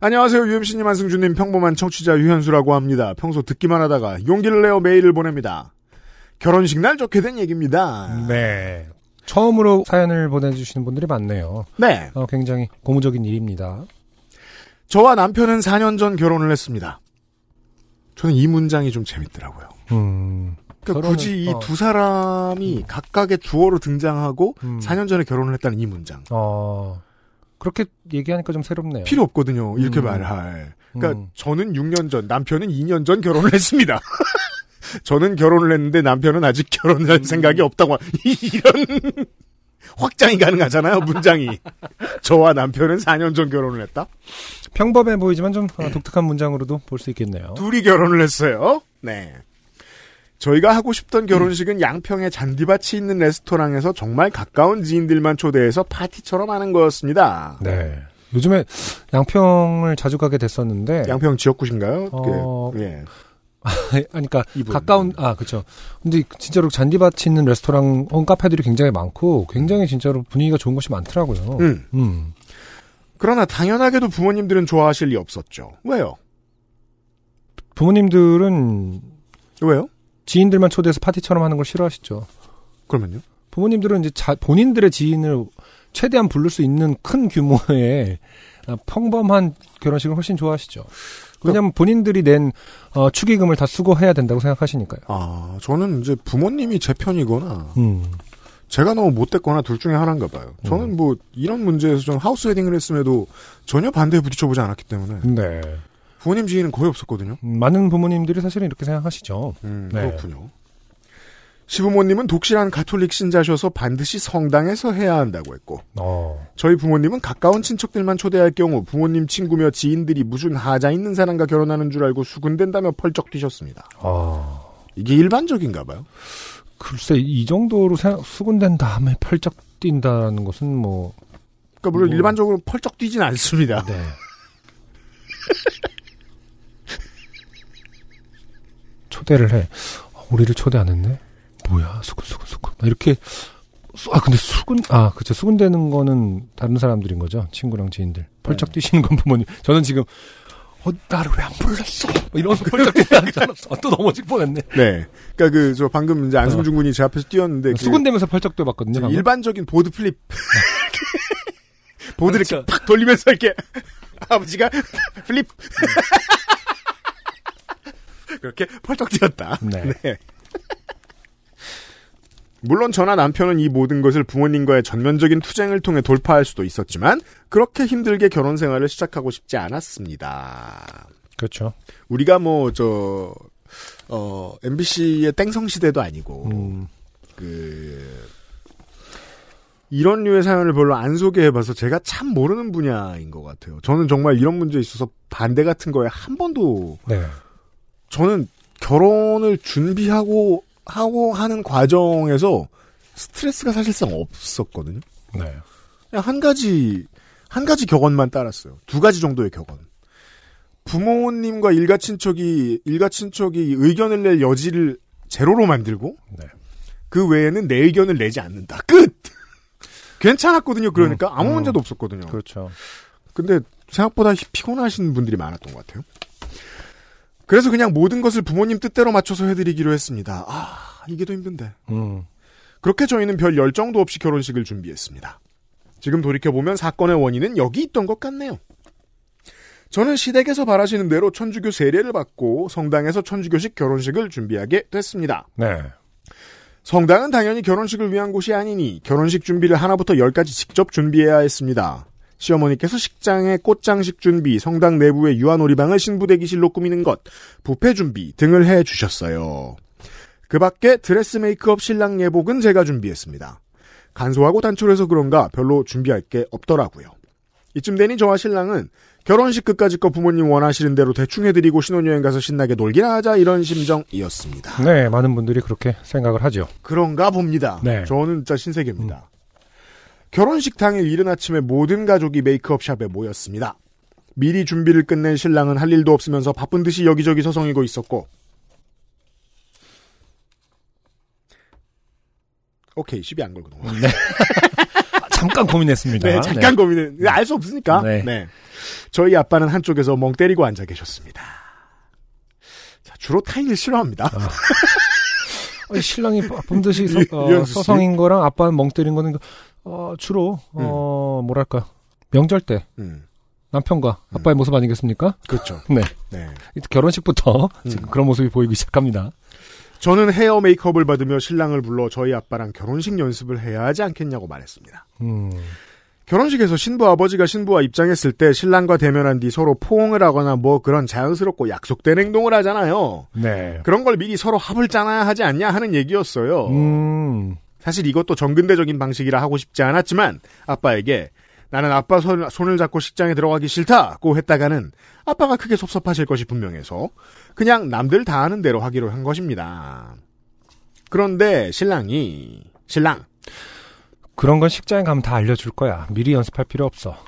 안녕하세요. 유엠씨님, 안승준님, 평범한 청취자 유현수라고 합니다. 평소 듣기만 하다가 용기를 내어 메일을 보냅니다. 결혼식 날 좋게 된 얘기입니다. 네. 처음으로 사연을 보내주시는 분들이 많네요. 네. 어, 굉장히 고무적인 일입니다. 저와 남편은 사 년 전 결혼을 했습니다. 저는 이 문장이 좀 재밌더라고요. 음, 그러니까 결혼은, 굳이 이 두 어. 사람이 음. 각각의 주어로 등장하고 음. 사 년 전에 결혼을 했다는 이 문장. 어, 그렇게 얘기하니까 좀 새롭네요. 필요 없거든요. 이렇게 음. 말할. 그러니까 음. 저는 육 년 전, 남편은 이 년 전 결혼을 했습니다. 저는 결혼을 했는데 남편은 아직 결혼할 음. 생각이 없다고. 이런 확장이 가능하잖아요. 문장이. 저와 남편은 사 년 전 결혼을 했다. 평범해 보이지만 좀 독특한 문장으로도 볼 수 있겠네요. 둘이 결혼을 했어요. 네. 저희가 하고 싶던 결혼식은 음. 양평의 잔디밭이 있는 레스토랑에서 정말 가까운 지인들만 초대해서 파티처럼 하는 거였습니다. 네. 요즘에 양평을 자주 가게 됐었는데. 양평 지역구신가요? 어... 예. 아니, 그러니까 이분. 가까운 아 그렇죠. 근데 진짜로 잔디밭이 있는 레스토랑 혹은 카페들이 굉장히 많고 굉장히 진짜로 분위기가 좋은 곳이 많더라고요. 음. 음. 그러나 당연하게도 부모님들은 좋아하실 리 없었죠. 왜요? 부모님들은 왜요? 지인들만 초대해서 파티처럼 하는 걸 싫어하시죠. 그러면요? 부모님들은 이제 자, 본인들의 지인을 최대한 부를 수 있는 큰 규모의 평범한 결혼식을 훨씬 좋아하시죠. 왜냐면 본인들이 낸 어, 축의금을 다 수고해야 된다고 생각하시니까요. 아, 저는 이제 부모님이 제 편이거나 음. 제가 너무 못됐거나 둘 중에 하나인가 봐요. 저는 음. 뭐 이런 문제에서 좀 하우스 웨딩을 했음에도 전혀 반대에 부딪혀보지 않았기 때문에 네. 부모님 지인은 거의 없었거든요. 음, 많은 부모님들이 사실은 이렇게 생각하시죠. 음, 네. 그렇군요. 시부모님은 독실한 가톨릭 신자셔서 반드시 성당에서 해야 한다고 했고 어. 저희 부모님은 가까운 친척들만 초대할 경우 부모님 친구며 지인들이 무슨 하자 있는 사람과 결혼하는 줄 알고 수군된다며 펄쩍 뛰셨습니다. 어. 이게 일반적인가 봐요. 글쎄 이 정도로 생각, 수군된 다음에 펄쩍 뛴다는 것은 뭐 그러니까 물론 뭐... 일반적으로 펄쩍 뛰진 않습니다. 네. 초대를 해. 우리를 초대 안 했네. 뭐야, 수군, 수군, 수군. 이렇게, 수, 아, 근데 수군, 아, 그쵸. 수군되는 거는 다른 사람들인 거죠. 친구랑 지인들. 펄쩍 네. 뛰시는 건 부모님. 저는 지금, 어, 나를 왜 안 불렀어? 이런 펄쩍 뛰는 줄 알았어. 아, 또 넘어질 뻔 했네. 네. 그니까 그, 저 방금 이제 안승준 군이 제 앞에서 뛰었는데. 수군되면서 펄쩍 뛰어봤거든요. 방금? 일반적인 보드 플립. 보드 그렇죠. 이렇게 팍 돌리면서 이렇게. 아버지가 플립. 그렇게 펄쩍 뛰었다. 네. 네. 물론 저나 남편은 이 모든 것을 부모님과의 전면적인 투쟁을 통해 돌파할 수도 있었지만 그렇게 힘들게 결혼 생활을 시작하고 싶지 않았습니다. 그렇죠. 우리가 뭐 저 어, 엠비씨의 땡성 시대도 아니고 음. 그 이런 류의 사연을 별로 안 소개해봐서 제가 참 모르는 분야인 것 같아요. 저는 정말 이런 문제에 있어서 반대 같은 거에 한 번도 네. 저는 결혼을 준비하고 하고 하는 과정에서 스트레스가 사실상 없었거든요. 네. 그냥 한 가지 한 가지 격언만 따랐어요. 두 가지 정도의 격언. 부모님과 일가 친척이 일가 친척이 의견을 낼 여지를 제로로 만들고 네. 그 외에는 내 의견을 내지 않는다. 끝! 괜찮았거든요. 그러니까 음, 아무 음. 문제도 없었거든요. 그렇죠. 근데 생각보다 피곤하신 분들이 많았던 것 같아요. 그래서 그냥 모든 것을 부모님 뜻대로 맞춰서 해드리기로 했습니다. 아, 이게 더 힘든데. 음. 그렇게 저희는 별 열정도 없이 결혼식을 준비했습니다. 지금 돌이켜보면 사건의 원인은 여기 있던 것 같네요. 저는 시댁에서 바라시는 대로 천주교 세례를 받고 성당에서 천주교식 결혼식을 준비하게 됐습니다. 네. 성당은 당연히 결혼식을 위한 곳이 아니니 결혼식 준비를 하나부터 열까지 직접 준비해야 했습니다. 시어머니께서 식장에 꽃장식 준비, 성당 내부의 유아놀이방을 신부대기실로 꾸미는 것, 부페 준비 등을 해주셨어요. 그 밖에 드레스 메이크업 신랑 예복은 제가 준비했습니다. 간소하고 단촐해서 그런가 별로 준비할 게 없더라고요. 이쯤 되니 저와 신랑은 결혼식 끝까지 거 부모님 원하시는 대로 대충 해드리고 신혼여행 가서 신나게 놀기나 하자 이런 심정이었습니다. 네, 많은 분들이 그렇게 생각을 하죠. 그런가 봅니다. 네. 저는 진짜 신세계입니다. 음. 결혼식 당일 이른 아침에 모든 가족이 메이크업 샵에 모였습니다. 미리 준비를 끝낸 신랑은 할 일도 없으면서 바쁜 듯이 여기저기 서성이고 있었고, 오케이, 십이 안 걸고 넘어가요. 네. 잠깐 고민했습니다. 네, 잠깐 네. 고민은 알 수 없으니까. 네. 네. 저희 아빠는 한쪽에서 멍 때리고 앉아 계셨습니다. 자, 주로 타인을 싫어합니다. 아. 신랑이 바쁜 듯이 서, 어, 서성인 거랑 아빠는 멍 때린 거는 어, 주로 어, 음. 뭐랄까 명절 때 음. 남편과 아빠의 음. 모습 아니겠습니까? 그렇죠. 네. 네. 결혼식부터 음. 지금 그런 모습이 보이기 시작합니다. 저는 헤어 메이크업을 받으며 신랑을 불러 저희 아빠랑 결혼식 연습을 해야 하지 않겠냐고 말했습니다. 음. 결혼식에서 신부 아버지가 신부와 입장했을 때 신랑과 대면한 뒤 서로 포옹을 하거나 뭐 그런 자연스럽고 약속된 행동을 하잖아요. 네. 그런 걸 미리 서로 합을 짜놔야 하지 않냐 하는 얘기였어요. 음. 사실 이것도 정근대적인 방식이라 하고 싶지 않았지만 아빠에게 나는 아빠 손, 손을 잡고 식장에 들어가기 싫다고 했다가는 아빠가 크게 섭섭하실 것이 분명해서 그냥 남들 다 하는 대로 하기로 한 것입니다. 그런데 신랑이 신랑 그런 건 식장에 가면 다 알려줄 거야. 미리 연습할 필요 없어.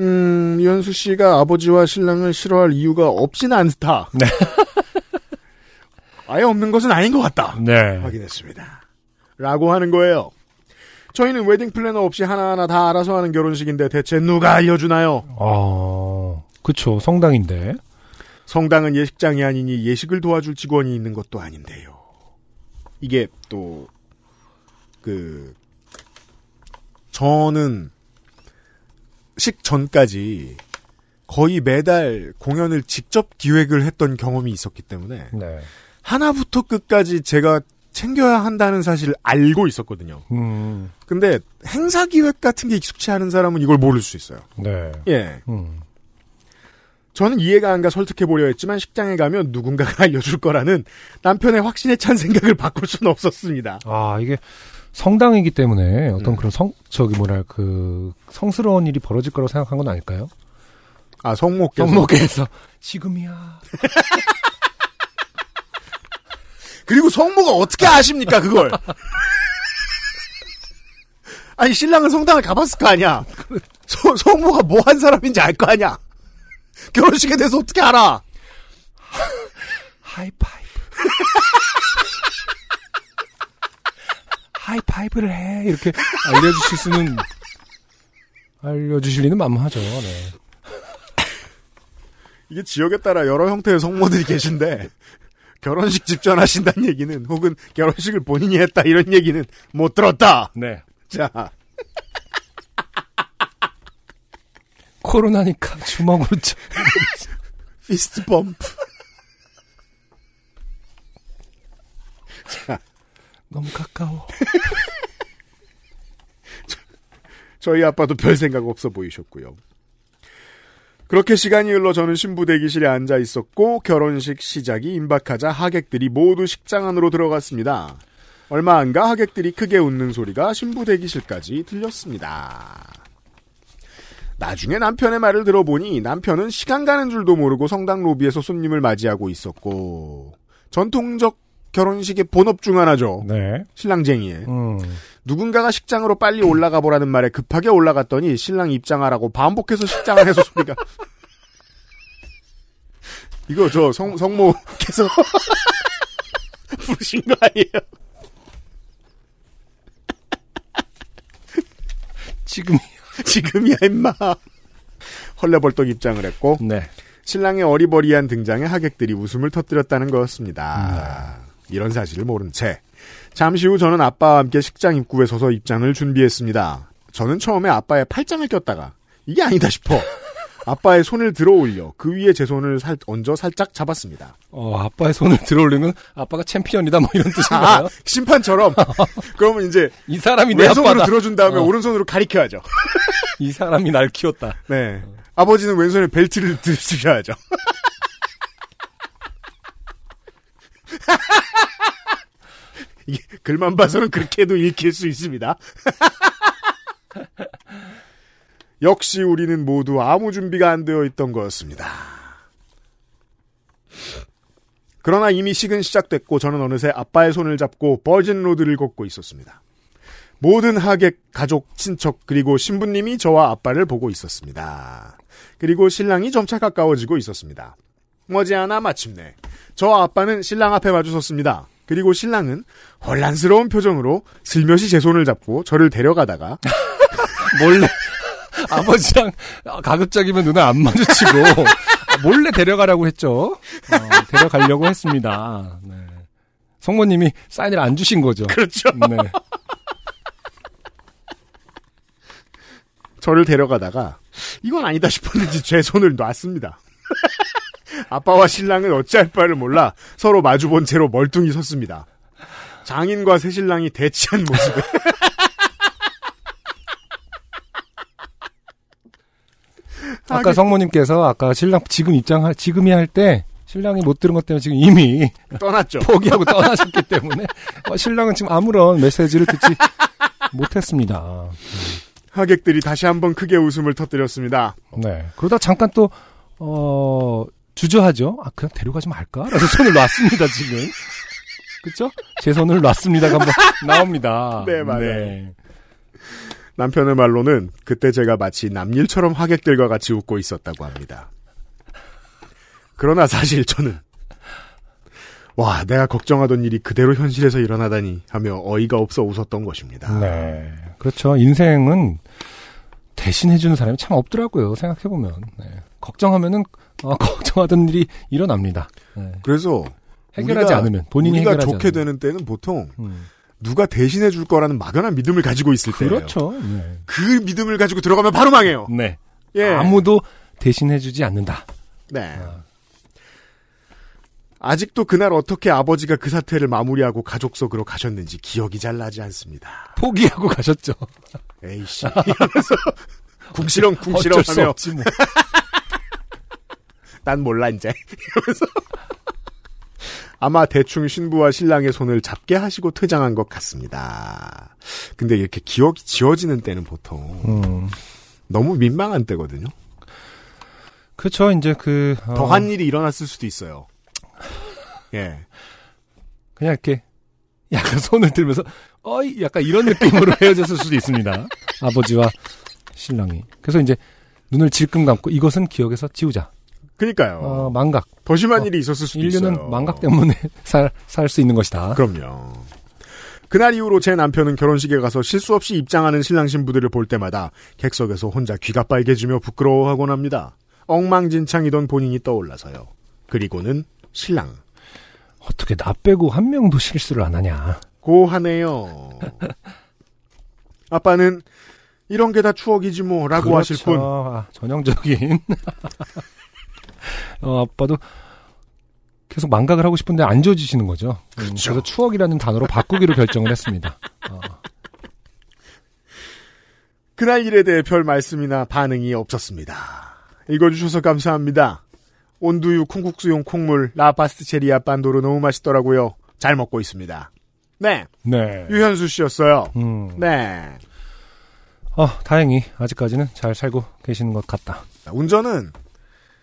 음, 현수 씨가 아버지와 신랑을 싫어할 이유가 없진 않다. 네. 아예 없는 것은 아닌 것 같다. 네. 확인했습니다. 라고 하는 거예요. 저희는 웨딩 플래너 없이 하나하나 다 알아서 하는 결혼식인데 대체 누가 알려주나요? 아, 그쵸. 성당인데. 성당은 예식장이 아니니 예식을 도와줄 직원이 있는 것도 아닌데요. 이게 또 그 저는 식 전까지 거의 매달 공연을 직접 기획을 했던 경험이 있었기 때문에 네. 하나부터 끝까지 제가 챙겨야 한다는 사실을 알고 있었거든요. 음. 근데 행사 기획 같은 게 익숙치 않은 사람은 이걸 모를 수 있어요. 네. 예. 음. 저는 이해가 안 가 설득해보려 했지만 식장에 가면 누군가가 알려줄 거라는 남편의 확신에 찬 생각을 바꿀 수는 없었습니다. 아, 이게 성당이기 때문에 어떤 음. 그런 성, 저기 뭐랄, 그, 성스러운 일이 벌어질 거라고 생각한 건 아닐까요? 아, 성목께서. 성목께서. 지금이야. 그리고 성모가 어떻게 아십니까, 그걸? 아니, 신랑은 성당을 가봤을 거 아니야. 서, 성모가 뭐 한 사람인지 알 거 아니야. 결혼식에 대해서 어떻게 알아? 하이파이브. 하이파이브를 해. 이렇게 알려주실 수는, 알려주실 리는 만만하죠. 네. 이게 지역에 따라 여러 형태의 성모들이 계신데, 결혼식 집전하신다는 얘기는, 혹은 결혼식을 본인이 했다, 이런 얘기는 못 들었다! 네. 자. 코로나니까 주먹으로 쳐. 피스트 범프. 자. 너무 가까워. 저, 저희 아빠도 별 생각 없어 보이셨고요. 그렇게 시간이 흘러 저는 신부 대기실에 앉아 있었고 결혼식 시작이 임박하자 하객들이 모두 식장 안으로 들어갔습니다. 얼마 안 가 하객들이 크게 웃는 소리가 신부 대기실까지 들렸습니다. 나중에 남편의 말을 들어보니 남편은 시간 가는 줄도 모르고 성당 로비에서 손님을 맞이하고 있었고 전통적 결혼식의 본업 중 하나죠. 네. 신랑쟁이에. 음. 누군가가 식장으로 빨리 올라가 보라는 말에 급하게 올라갔더니 신랑 입장하라고 반복해서 식장 안에서 소리가. 이거 저 성, 성모께서 부르신 거 아니에요? 지금이야. 지금이야, 임마. 헐레벌떡 입장을 했고, 네. 신랑의 어리버리한 등장에 하객들이 웃음을 터뜨렸다는 거였습니다. 음. 이런 사실을 모른 채 잠시 후 저는 아빠와 함께 식장 입구에 서서 입장을 준비했습니다. 저는 처음에 아빠의 팔짱을 꼈다가 이게 아니다 싶어 아빠의 손을 들어올려 그 위에 제 손을 살, 얹어 살짝 잡았습니다. 어, 아빠의 손을 들어올리면 아빠가 챔피언이다 뭐 이런 뜻인가요? 아, 심판처럼. 그러면 이제 이 사람이 내 왼손으로 아빠다. 들어준 다음에 어. 오른손으로 가리켜야죠. 이 사람이 날 키웠다. 네, 어. 아버지는 왼손에 벨트를 들으셔야죠. 이게 글만 봐서는 그렇게도 읽힐 수 있습니다. 역시 우리는 모두 아무 준비가 안 되어 있던 거였습니다. 그러나 이미 식은 시작됐고 저는 어느새 아빠의 손을 잡고 버진로드를 걷고 있었습니다. 모든 하객, 가족, 친척 그리고 신부님이 저와 아빠를 보고 있었습니다. 그리고 신랑이 점차 가까워지고 있었습니다. 머지않아 마침내 저와 아빠는 신랑 앞에 마주섰습니다. 그리고 신랑은 혼란스러운 표정으로 슬며시 제 손을 잡고 저를 데려가다가 몰래 아버지랑 가급적이면 눈을 안 마주치고 몰래 데려가라고 했죠. 어, 데려가려고 했습니다. 네. 성모님이 사인을 안 주신 거죠. 그렇죠. 네. 저를 데려가다가 이건 아니다 싶었는지 제 손을 놨습니다. 아빠와 신랑은 어찌할 바를 몰라 서로 마주본 채로 멀뚱히 섰습니다. 장인과 새신랑이 대치한 모습에 아까 성모님께서 아까 신랑 지금 입장 지금이 할 때 신랑이 못 들은 것 때문에 지금 이미 떠났죠. 포기하고 떠나셨기 때문에 신랑은 지금 아무런 메시지를 듣지 못했습니다. 하객들이 다시 한번 크게 웃음을 터뜨렸습니다. 네. 그러다 잠깐 또 어, 주저하죠. 아, 그냥 데려가지 말까? 라서 손을 놨습니다, 지금. 그쵸? 제 손을 놨습니다가 한번 나옵니다. 네, 맞아요. 네. 남편의 말로는 그때 제가 마치 남일처럼 하객들과 같이 웃고 있었다고 합니다. 그러나 사실 저는 와, 내가 걱정하던 일이 그대로 현실에서 일어나다니 하며 어이가 없어 웃었던 것입니다. 네, 그렇죠. 인생은 대신해주는 사람이 참 없더라고요. 생각해보면. 네. 걱정하면은 어, 걱정하던 일이 일어납니다. 네. 그래서 해결하지 우리가, 않으면 본인이 우리가 해결하지 좋게 않으면. 되는 때는 보통 음. 누가 대신해 줄 거라는 막연한 믿음을 가지고 있을 때예요. 그렇죠. 네. 그 믿음을 가지고 들어가면 바로 망해요. 네. 예. 아무도 대신해 주지 않는다. 네. 아. 아직도 그날 어떻게 아버지가 그 사태를 마무리하고 가족 속으로 가셨는지 기억이 잘 나지 않습니다. 포기하고 가셨죠. 에이씨. 이러면서 궁시렁 궁시렁 하며. 뭐. 난 몰라 이제 이러면서 아마 대충 신부와 신랑의 손을 잡게 하시고 퇴장한 것 같습니다. 근데 이렇게 기억이 지워지는 때는 보통 음. 너무 민망한 때거든요. 그렇죠. 이제 그 어... 더한 일이 일어났을 수도 있어요. 예, 그냥 이렇게 약간 손을 들면서 어이 약간 이런 느낌으로 헤어졌을 수도 있습니다. 아버지와 신랑이. 그래서 이제 눈을 질끈 감고 이것은 기억에서 지우자. 그러니까요. 어, 망각. 더 심한 어, 일이 있었을 수도 인류는 있어요. 인류는 망각 때문에 살, 살 수 있는 것이다. 그럼요. 그날 이후로 제 남편은 결혼식에 가서 실수 없이 입장하는 신랑 신부들을 볼 때마다 객석에서 혼자 귀가 빨개지며 부끄러워하곤 합니다. 엉망진창이던 본인이 떠올라서요. 그리고는 신랑. 어떻게 나 빼고 한 명도 실수를 안 하냐. 고하네요. 아빠는 이런 게 다 추억이지 뭐 라고 그렇죠. 하실 뿐. 아, 전형적인... 어, 아빠도 계속 망각을 하고 싶은데 안 지워지시는 거죠. 그렇죠. 음, 그래서 추억이라는 단어로 바꾸기로 결정을 했습니다. 어. 그날 일에 대해 별 말씀이나 반응이 없었습니다. 읽어주셔서 감사합니다. 온두유 콩국수용 콩물 라파스체리아 반도르 너무 맛있더라고요. 잘 먹고 있습니다. 네, 네. 유현수 씨였어요. 음. 네. 어, 다행히 아직까지는 잘 살고 계시는 것 같다. 운전은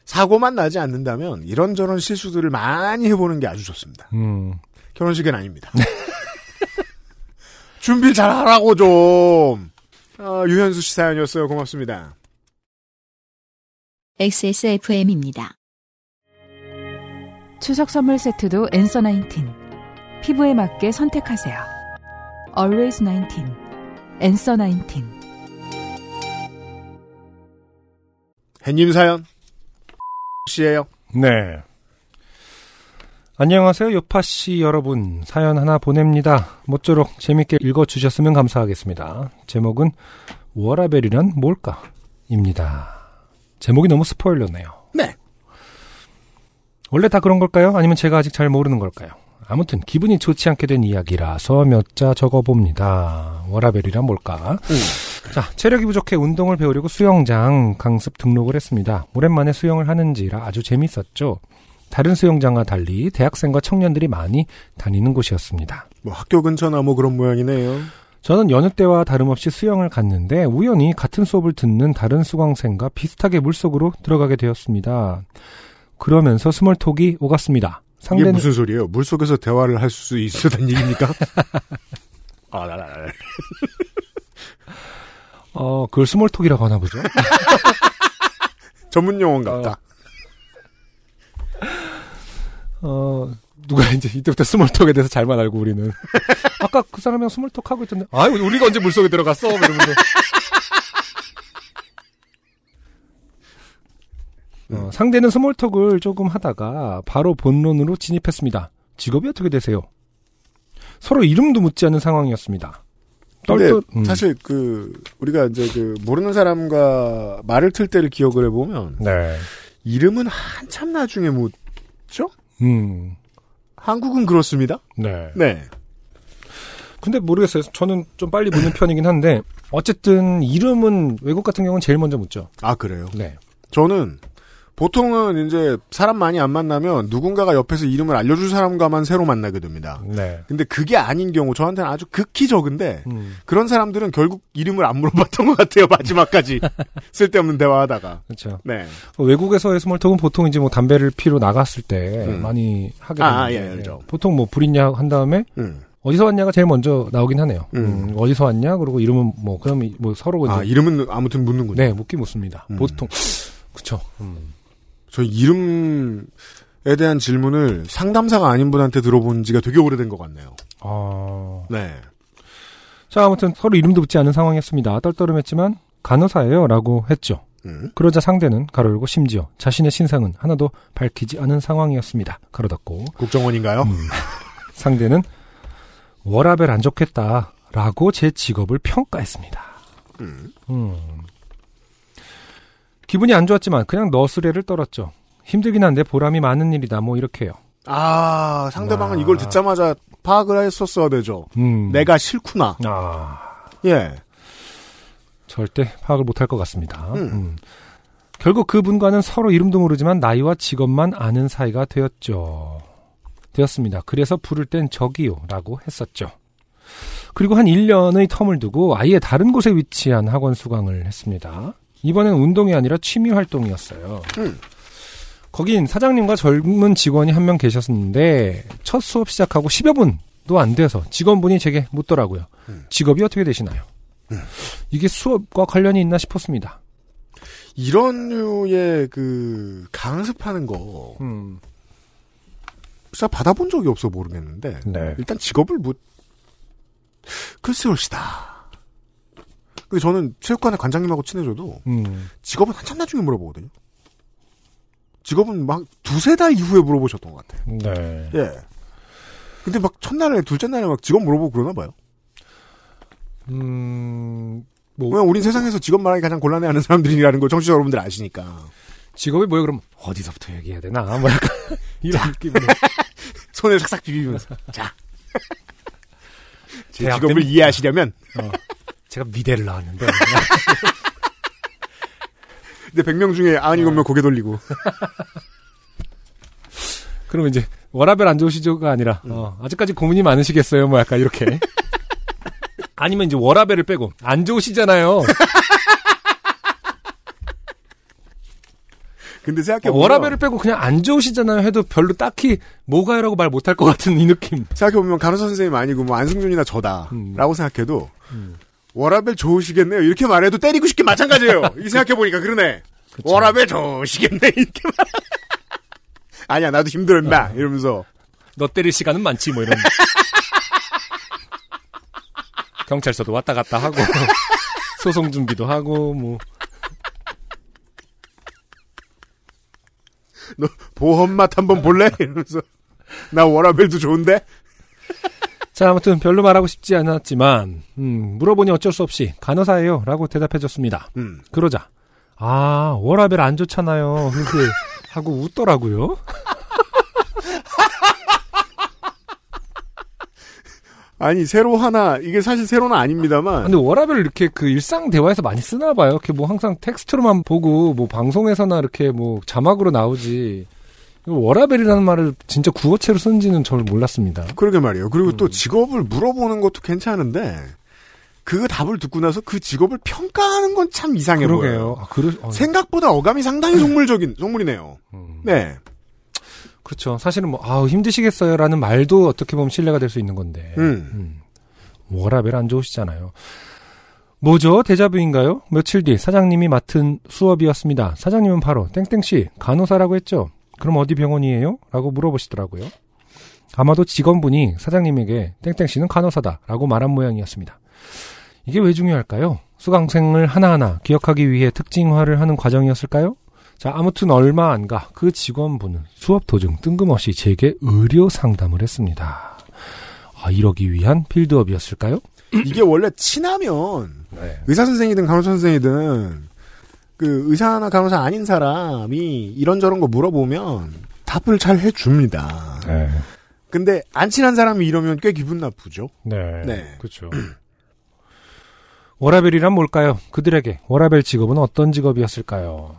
사고만 나지 않는다면 이런저런 실수들을 많이 해보는 게 아주 좋습니다. 음. 결혼식은 아닙니다. 준비 잘하라고 좀. 어, 유현수 씨 사연이었어요. 고맙습니다. 엑스에스에프엠입니다. 추석 선물 세트도 앤서나인틴. 피부에 맞게 선택하세요. Always 나인틴. 앤서나인틴. 햇님 사연 씨예요. 네. 안녕하세요. 요파씨 여러분. 사연 하나 보냅니다. 모쪼록 재밌게 읽어주셨으면 감사하겠습니다. 제목은 워라벨이란 뭘까? 입니다. 제목이 너무 스포일러네요. 네. 원래 다 그런 걸까요? 아니면 제가 아직 잘 모르는 걸까요? 아무튼 기분이 좋지 않게 된 이야기라서 몇 자 적어봅니다. 워라벨이란 뭘까? 음. 자, 체력이 부족해 운동을 배우려고 수영장 강습 등록을 했습니다. 오랜만에 수영을 하는지라 아주 재밌었죠. 다른 수영장과 달리 대학생과 청년들이 많이 다니는 곳이었습니다. 뭐 학교 근처나 뭐 그런 모양이네요. 저는 여느 때와 다름없이 수영을 갔는데 우연히 같은 수업을 듣는 다른 수강생과 비슷하게 물속으로 들어가게 되었습니다. 그러면서 스몰톡이 오갔습니다. 상대는... 이게 무슨 소리예요? 물속에서 대화를 할 수 있었다는 얘기입니까? 아, 나, 나, 나. 어, 그걸 스몰톡이라고 하나 보죠? 전문 용어 같다. 어. 어, 누가 이제 이때부터 스몰톡에 대해서 잘만 알고 우리는. 아까 그 사람이랑 스몰톡 하고 있던데, 아유, 우리가 언제 물속에 들어갔어? 이러면서. 어, 상대는 스몰톡을 조금 하다가 바로 본론으로 진입했습니다. 직업이 어떻게 되세요? 서로 이름도 묻지 않은 상황이었습니다. 근데 떨떠, 음. 사실 그, 우리가 이제 그, 모르는 사람과 말을 틀 때를 기억을 해보면. 네. 이름은 한참 나중에 묻죠? 음. 한국은 그렇습니다. 네. 네. 근데 모르겠어요. 저는 좀 빨리 묻는 편이긴 한데, 어쨌든 이름은 외국 같은 경우는 제일 먼저 묻죠. 아, 그래요? 네. 저는 보통은 이제 사람 많이 안 만나면 누군가가 옆에서 이름을 알려줄 사람과만 새로 만나게 됩니다. 네. 근데 그게 아닌 경우, 저한테는 아주 극히 적은데, 음. 그런 사람들은 결국 이름을 안 물어봤던 것 같아요. 마지막까지. 쓸데없는 대화하다가. 그렇죠. 네. 외국에서의 스몰톡은 보통 이제 뭐 담배를 피러 나갔을 때 음. 많이 하게 되는데, 아, 예, 그렇죠. 보통 뭐 불 있냐 한 다음에, 음. 어디서 왔냐가 제일 먼저 나오긴 하네요. 음. 음, 어디서 왔냐? 그리고 이름은 뭐, 그럼 뭐 서로. 아, 이름은 아무튼 묻는군요. 네, 묻긴 묻습니다. 음. 보통. 그쵸. 음. 저 이름에 대한 질문을 상담사가 아닌 분한테 들어본 지가 되게 오래된 것 같네요. 아. 네. 자, 아무튼 서로 이름도 묻지 않은 상황이었습니다. 떨떠름했지만, 간호사예요. 라고 했죠. 음. 그러자 상대는 가로 열고 심지어 자신의 신상은 하나도 밝히지 않은 상황이었습니다. 가로 닫고. 국정원인가요? 음. 상대는 워라벨 안 좋겠다 라고 제 직업을 평가했습니다. 음. 음. 기분이 안 좋았지만 그냥 너스레를 떨었죠. 힘들긴 한데 보람이 많은 일이다 뭐 이렇게요. 아, 상대방은 아. 이걸 듣자마자 파악을 했었어야 되죠. 음. 내가 싫구나. 아. 예. 절대 파악을 못할 것 같습니다. 음. 음. 결국 그분과는 서로 이름도 모르지만 나이와 직업만 아는 사이가 되었죠. 되었습니다. 그래서 부를 땐 저기요 라고 했었죠. 그리고 한 일 년의 텀을 두고 아예 다른 곳에 위치한 학원 수강을 했습니다. 이번엔 운동이 아니라 취미 활동이었어요. 음. 거긴 사장님과 젊은 직원이 한 명 계셨는데 첫 수업 시작하고 십여 분도 안 돼서 직원분이 제게 묻더라고요. 음. 직업이 어떻게 되시나요? 음. 이게 수업과 관련이 있나 싶었습니다. 이런 류의 그 강습하는 거 음. 진짜 받아본 적이 없어 모르겠는데 네. 일단 직업을 묻 글쎄요시다. 그 저는 체육관의 관장님하고 친해져도 음. 직업은 한참 나중에 물어보거든요. 직업은 막 두세 달 이후에 물어보셨던 것 같아요. 네. 예. 근데 막 첫날에 둘째 날에 막 직업 물어보고 그러나 봐요. 음. 뭐 왜냐면 우린 세상에서 직업 말하기 가장 곤란해하는 사람들이라는 걸 청취자 여러분들 아시니까. 직업이 뭐예요? 그럼 어디서부터 얘기해야 되나? 뭐 약간 이런 느낌으로 손을 싹싹 비비면서 자. 제 직업을 때문에... 이해하시려면 어. 제가 미대를 나왔는데. 근데 백 명 중에 아흔일곱 명 고개 돌리고. 그러면 이제, 워라벨 안 좋으시죠가 아니라, 음. 어, 아직까지 고민이 많으시겠어요? 뭐 약간 이렇게. 아니면 이제 워라벨을 빼고, 안 좋으시잖아요. 근데 생각해보면. 어, 워라벨을 빼고 그냥 안 좋으시잖아요 해도 별로 딱히 뭐가요라고 말 못할 것 같은 이 느낌. 생각해보면 간호사 선생님 아니고 뭐 안승준이나 저다. 음. 라고 생각해도. 음. 워라벨 좋으시겠네요. 이렇게 말해도 때리고 싶긴 마찬가지예요. 이 생각해보니까 그러네. 그쵸. 워라벨 좋으시겠네. 이렇게 말 아니야, 나도 힘들어, 임마. 어. 이러면서. 너 때릴 시간은 많지, 뭐, 이런. 경찰서도 왔다 갔다 하고, 소송 준비도 하고, 뭐. 너 보험 맛 한번 볼래? 이러면서 나 워라벨도 좋은데? 자, 아무튼 별로 말하고 싶지 않았지만 음, 물어보니 어쩔 수 없이 간호사예요 라고 대답해줬습니다. 음. 그러자 아 워라벨 안 좋잖아요 그렇게 하고 웃더라고요. 아니 새로 하나 이게 사실 새로는 아닙니다만 근데 워라벨을 이렇게 그 일상 대화에서 많이 쓰나 봐요. 이렇게 뭐 항상 텍스트로만 보고 뭐 방송에서나 이렇게 뭐 자막으로 나오지 워라벨이라는 말을 진짜 구어체로 쓴지는 잘 몰랐습니다. 그러게 말이에요. 그리고 음. 또 직업을 물어보는 것도 괜찮은데 그 답을 듣고 나서 그 직업을 평가하는 건 참 이상해 그러게요. 보여요. 아, 그러... 어... 생각보다 어감이 상당히 속물적인 속물이네요. 음. 네, 그렇죠. 사실은 뭐 아 힘드시겠어요라는 말도 어떻게 보면 신뢰가 될 수 있는 건데 음. 음. 워라벨 안 좋으시잖아요. 뭐죠? 데자뷰인가요? 며칠 뒤 사장님이 맡은 수업이었습니다. 사장님은 바로 땡땡씨 간호사라고 했죠. 그럼 어디 병원이에요? 라고 물어보시더라고요. 아마도 직원분이 사장님에게 땡땡씨는 간호사다 라고 말한 모양이었습니다. 이게 왜 중요할까요? 수강생을 하나하나 기억하기 위해 특징화를 하는 과정이었을까요? 자, 아무튼 얼마 안 가 그 직원분은 수업 도중 뜬금없이 제게 의료 상담을 했습니다. 아, 이러기 위한 필드업이었을까요? 이게 원래 친하면 네. 의사선생이든 간호사선생이든 그 의사나 간호사 아닌 사람이 이런저런 거 물어보면 답을 잘 해줍니다. 네. 근데 안 친한 사람이 이러면 꽤 기분 나쁘죠. 네, 네. 그렇죠. 워라벨이란 뭘까요? 그들에게 워라벨 직업은 어떤 직업이었을까요?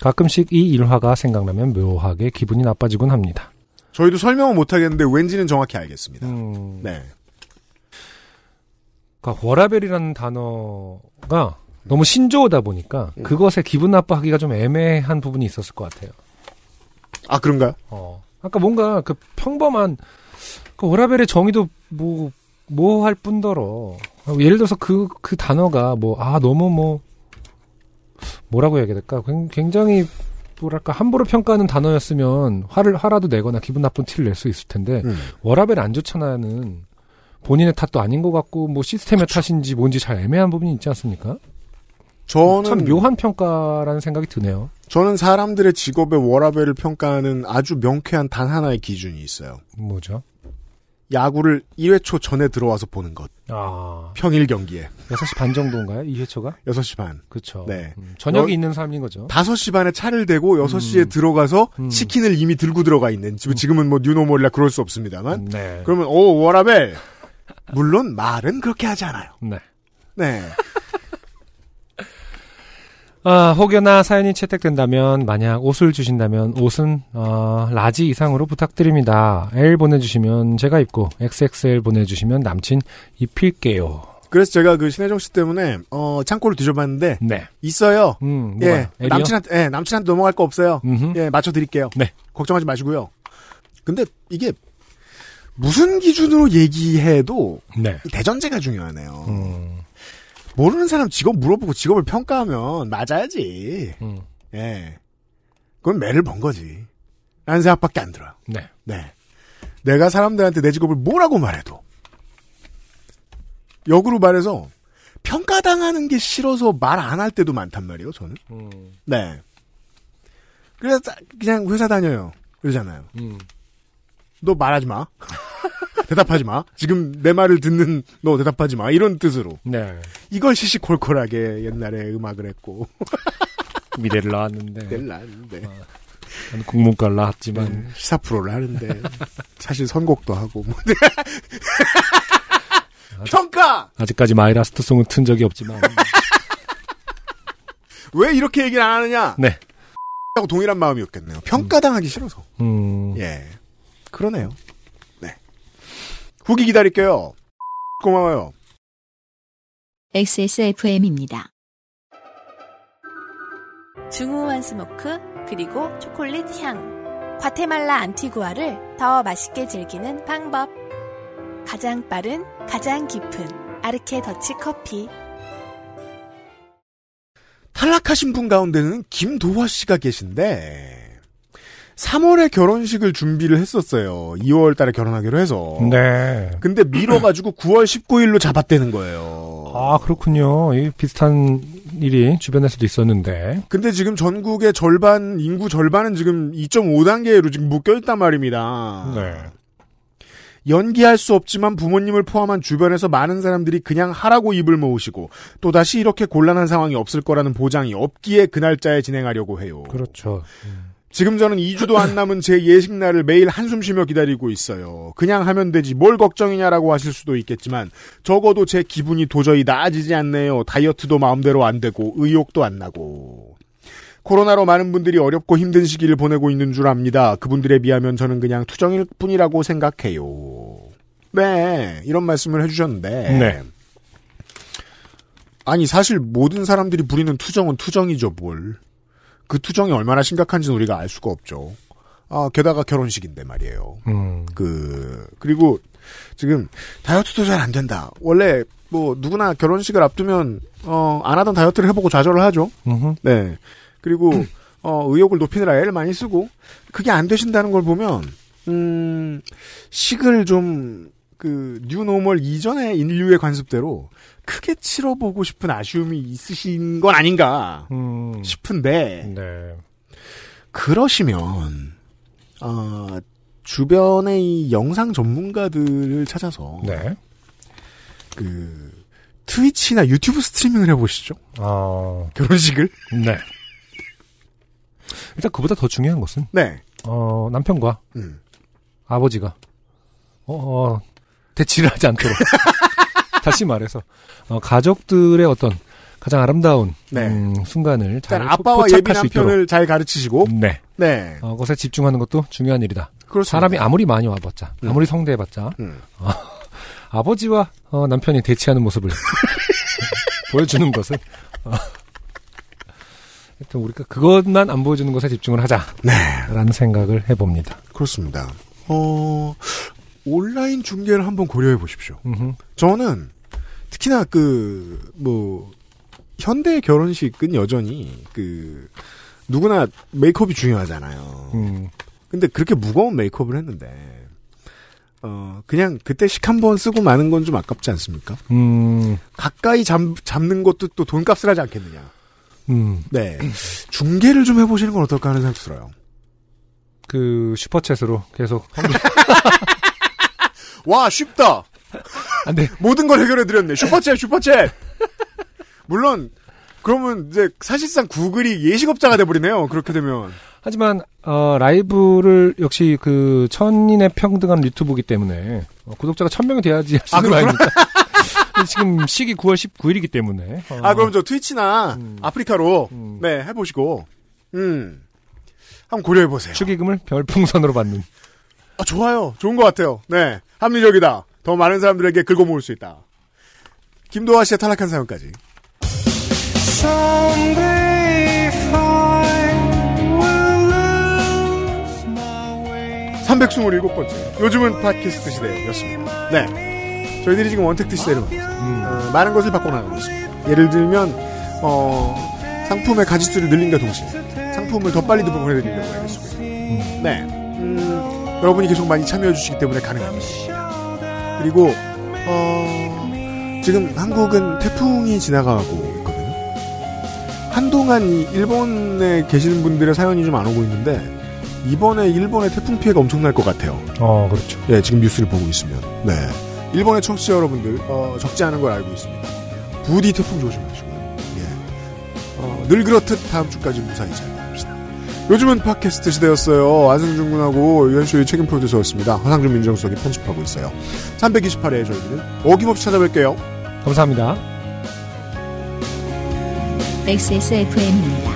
가끔씩 이 일화가 생각나면 묘하게 기분이 나빠지곤 합니다. 저희도 설명은 못하겠는데 왠지는 정확히 알겠습니다. 음... 네. 그러니까 워라벨이라는 단어가 너무 신조어다 보니까 음. 그것에 기분 나빠하기가 좀 애매한 부분이 있었을 것 같아요. 아 그런가요? 어, 아까 뭔가 그 평범한 그 워라벨의 정의도 뭐 뭐 할 뿐더러 예를 들어서 그 그 단어가 뭐 아 너무 뭐 뭐라고 해야 될까 굉장히 뭐랄까 함부로 평가하는 단어였으면 화를 화라도 내거나 기분 나쁜 티를 낼 수 있을 텐데 음. 워라벨 안 좋잖아는 본인의 탓도 아닌 것 같고 뭐 시스템의 그쵸. 탓인지 뭔지 잘 애매한 부분이 있지 않습니까? 저는 참 묘한 평가라는 생각이 드네요. 저는 사람들의 직업의 워라벨을 평가하는 아주 명쾌한 단 하나의 기준이 있어요. 뭐죠? 야구를 일 회 초 전에 들어와서 보는 것. 아. 평일 경기에. 여섯 시 반 정도인가요? 이 회 초가? 여섯 시 반. 그렇죠. 네. 음, 저녁이 여, 있는 사람인 거죠. 다섯 시 반에 차를 대고 여섯 시에 음. 들어가서 음. 치킨을 이미 들고 들어가 있는. 지금은 뭐 뉴노멀이라 그럴 수 없습니다만. 네. 그러면 오 워라벨. 물론 말은 그렇게 하지 않아요. 네. 네. 아, 혹여나 사연이 채택된다면 만약 옷을 주신다면 옷은 어, 라지 이상으로 부탁드립니다. 엘 보내주시면 제가 입고 엑스엑스엘 보내주시면 남친 입힐게요. 그래서 제가 그 신혜정 씨 때문에 어, 창고를 뒤져봤는데 네. 있어요. 음, 예, 남친한테, 예, 남친한테 넘어갈 거 없어요. 음흠. 예, 맞춰드릴게요. 네. 걱정하지 마시고요. 근데 이게 무슨 기준으로 얘기해도 네. 대전제가 중요하네요. 음. 모르는 사람 직업 물어보고 직업을 평가하면 맞아야지. 음. 예. 그건 매를 번 거지. 라는 생각밖에 안 들어요. 네. 네. 내가 사람들한테 내 직업을 뭐라고 말해도. 역으로 말해서 평가당하는 게 싫어서 말 안 할 때도 많단 말이에요, 저는. 음. 네. 그래서 그냥 회사 다녀요. 그러잖아요. 음. 너 말하지 마. 대답하지 마. 지금 내 말을 듣는 너 대답하지 마. 이런 뜻으로. 네. 이걸 시시콜콜하게 옛날에 음악을 했고. 미래를 나왔는데. 미래를 나왔는데. 아, 저는 국문과를 나왔지만. 음, 시사 프로를 하는데. 사실 선곡도 하고. 평가! 아직까지 마이라스트 송은 튼 적이 없지만. 왜 이렇게 얘기를 안 하느냐? 네. 하고 동일한 마음이었겠네요. 평가당하기 음. 싫어서. 음. 예. 그러네요. 후기 기다릴게요. 고마워요. 엑스에스에프엠입니다. 중후한 스모크 그리고 초콜릿 향. 과테말라 안티구아를 더 맛있게 즐기는 방법. 가장 빠른, 가장 깊은 아르케 더치 커피. 탈락하신 분 가운데는 김도화 씨가 계신데 삼월에 결혼식을 준비를 했었어요. 이월 달에 결혼하기로 해서. 네. 근데 미뤄가지고 구월 십구일로 잡았다는 거예요. 아, 그렇군요. 이 비슷한 일이 주변에서도 있었는데. 근데 지금 전국의 절반, 인구 절반은 지금 이점오 단계로 지금 묶여있단 말입니다. 네. 연기할 수 없지만 부모님을 포함한 주변에서 많은 사람들이 그냥 하라고 입을 모으시고 또다시 이렇게 곤란한 상황이 없을 거라는 보장이 없기에 그 날짜에 진행하려고 해요. 그렇죠. 음. 지금 저는 이 주도 안 남은 제 예식날을 매일 한숨 쉬며 기다리고 있어요. 그냥 하면 되지 뭘 걱정이냐라고 하실 수도 있겠지만 적어도 제 기분이 도저히 나아지지 않네요. 다이어트도 마음대로 안 되고 의욕도 안 나고. 코로나로 많은 분들이 어렵고 힘든 시기를 보내고 있는 줄 압니다. 그분들에 비하면 저는 그냥 투정일 뿐이라고 생각해요. 네, 이런 말씀을 해주셨는데. 네. 아니, 사실 모든 사람들이 부리는 투정은 투정이죠, 뭘. 그 투정이 얼마나 심각한지는 우리가 알 수가 없죠. 아, 게다가 결혼식인데 말이에요. 음. 그, 그리고 지금 다이어트도 잘 안 된다. 원래 뭐 누구나 결혼식을 앞두면, 어, 안 하던 다이어트를 해보고 좌절을 하죠. 음흠. 네. 그리고 음. 어, 의욕을 높이느라 애를 많이 쓰고 그게 안 되신다는 걸 보면 음, 식을 좀 그 뉴노멀 이전의 인류의 관습대로 크게 치러보고 싶은 아쉬움이 있으신 건 아닌가 음. 싶은데 네. 그러시면 어, 주변의 이 영상 전문가들을 찾아서 네. 그 트위치나 유튜브 스트리밍을 해보시죠. 어... 결혼식을. 네. 일단 그보다 더 중요한 것은 네. 어, 남편과 음. 아버지가 어, 어, 대치를 하지 않도록 다시 말해서 어, 가족들의 어떤 가장 아름다운 네. 음, 순간을 잘 포착할 수 있도록. 아빠와 예비 남편을 잘 가르치시고 네. 네. 어, 그것에 집중하는 것도 중요한 일이다. 그렇습니다. 사람이 아무리 많이 와봤자 음. 아무리 성대해봤자 음. 어, 아버지와 어, 남편이 대치하는 모습을 보여주는 것은 어, 하여튼 우리가 그것만 안 보여주는 것에 집중을 하자. 네. 라는 생각을 해봅니다. 그렇습니다. 어, 온라인 중계를 한번 고려해 보십시오. 음흠. 저는 특히나 그, 뭐, 현대 결혼식은 여전히 그, 누구나 메이크업이 중요하잖아요. 음. 근데 그렇게 무거운 메이크업을 했는데, 어, 그냥 그때 식 한 번 쓰고 마는 건 좀 아깝지 않습니까? 음. 가까이 잡, 잡는 것도 또 돈값을 하지 않겠느냐. 음. 네. 중계를 좀 해보시는 건 어떨까 하는 생각이 들어요. 그, 슈퍼챗으로 계속. 와, 쉽다! 안 돼. 모든 걸 해결해드렸네. 슈퍼챗, 슈퍼챗! 물론, 그러면 이제 사실상 구글이 예식업자가 돼버리네요. 그렇게 되면. 하지만, 어, 라이브를 역시 그, 천인의 평등한 유튜브이기 때문에, 어, 구독자가 천명이 돼야지 할 수 있는 거 아닙니까? 지금 시기 구월 십구일이기 때문에. 어. 아, 그럼 저 트위치나 음. 아프리카로, 음. 네, 해보시고, 음. 한번 고려해보세요. 축의금을 별풍선으로 받는. 아, 좋아요. 좋은 것 같아요. 네. 합리적이다. 더 많은 사람들에게 긁어 모을 수 있다. 김도하 씨의 탈락한 사연까지. 삼백이십칠 번째. 요즘은 팟캐스트 시대였습니다. 네. 저희들이 지금 원택트 시대로 음. 어, 많은 것을 바꿔나가고 있습니다. 예를 들면 어, 상품의 가짓수를 늘린과 동시에 상품을 더 빨리 보내드리려고 하겠습니다. 음. 네, 음, 여러분이 계속 많이 참여해주시기 때문에 가능합니다. 그리고 어, 지금 한국은 태풍이 지나가고 있거든요. 한동안 일본에 계시는 분들의 사연이 좀 안 오고 있는데 이번에 일본의 태풍 피해가 엄청날 것 같아요. 어, 그렇죠. 예, 지금 뉴스를 보고 있으면 네. 일본의 청취자 여러분들 어, 적지 않은 걸 알고 있습니다. 부디 태풍 조심하시고요. 예. 어, 늘 그렇듯 다음 주까지 무사히 잘 만납시다. 요즘은 팟캐스트 시대였어요. 안승준 군하고 유현수의 책임 프로듀서였습니다. 허상준 민정수석이 편집하고 있어요. 삼백이십팔 회에 저희들은 어김없이 찾아뵐게요. 감사합니다. 엑스에스에프엠입니다.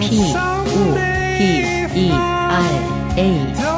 P-O-D-E-R-A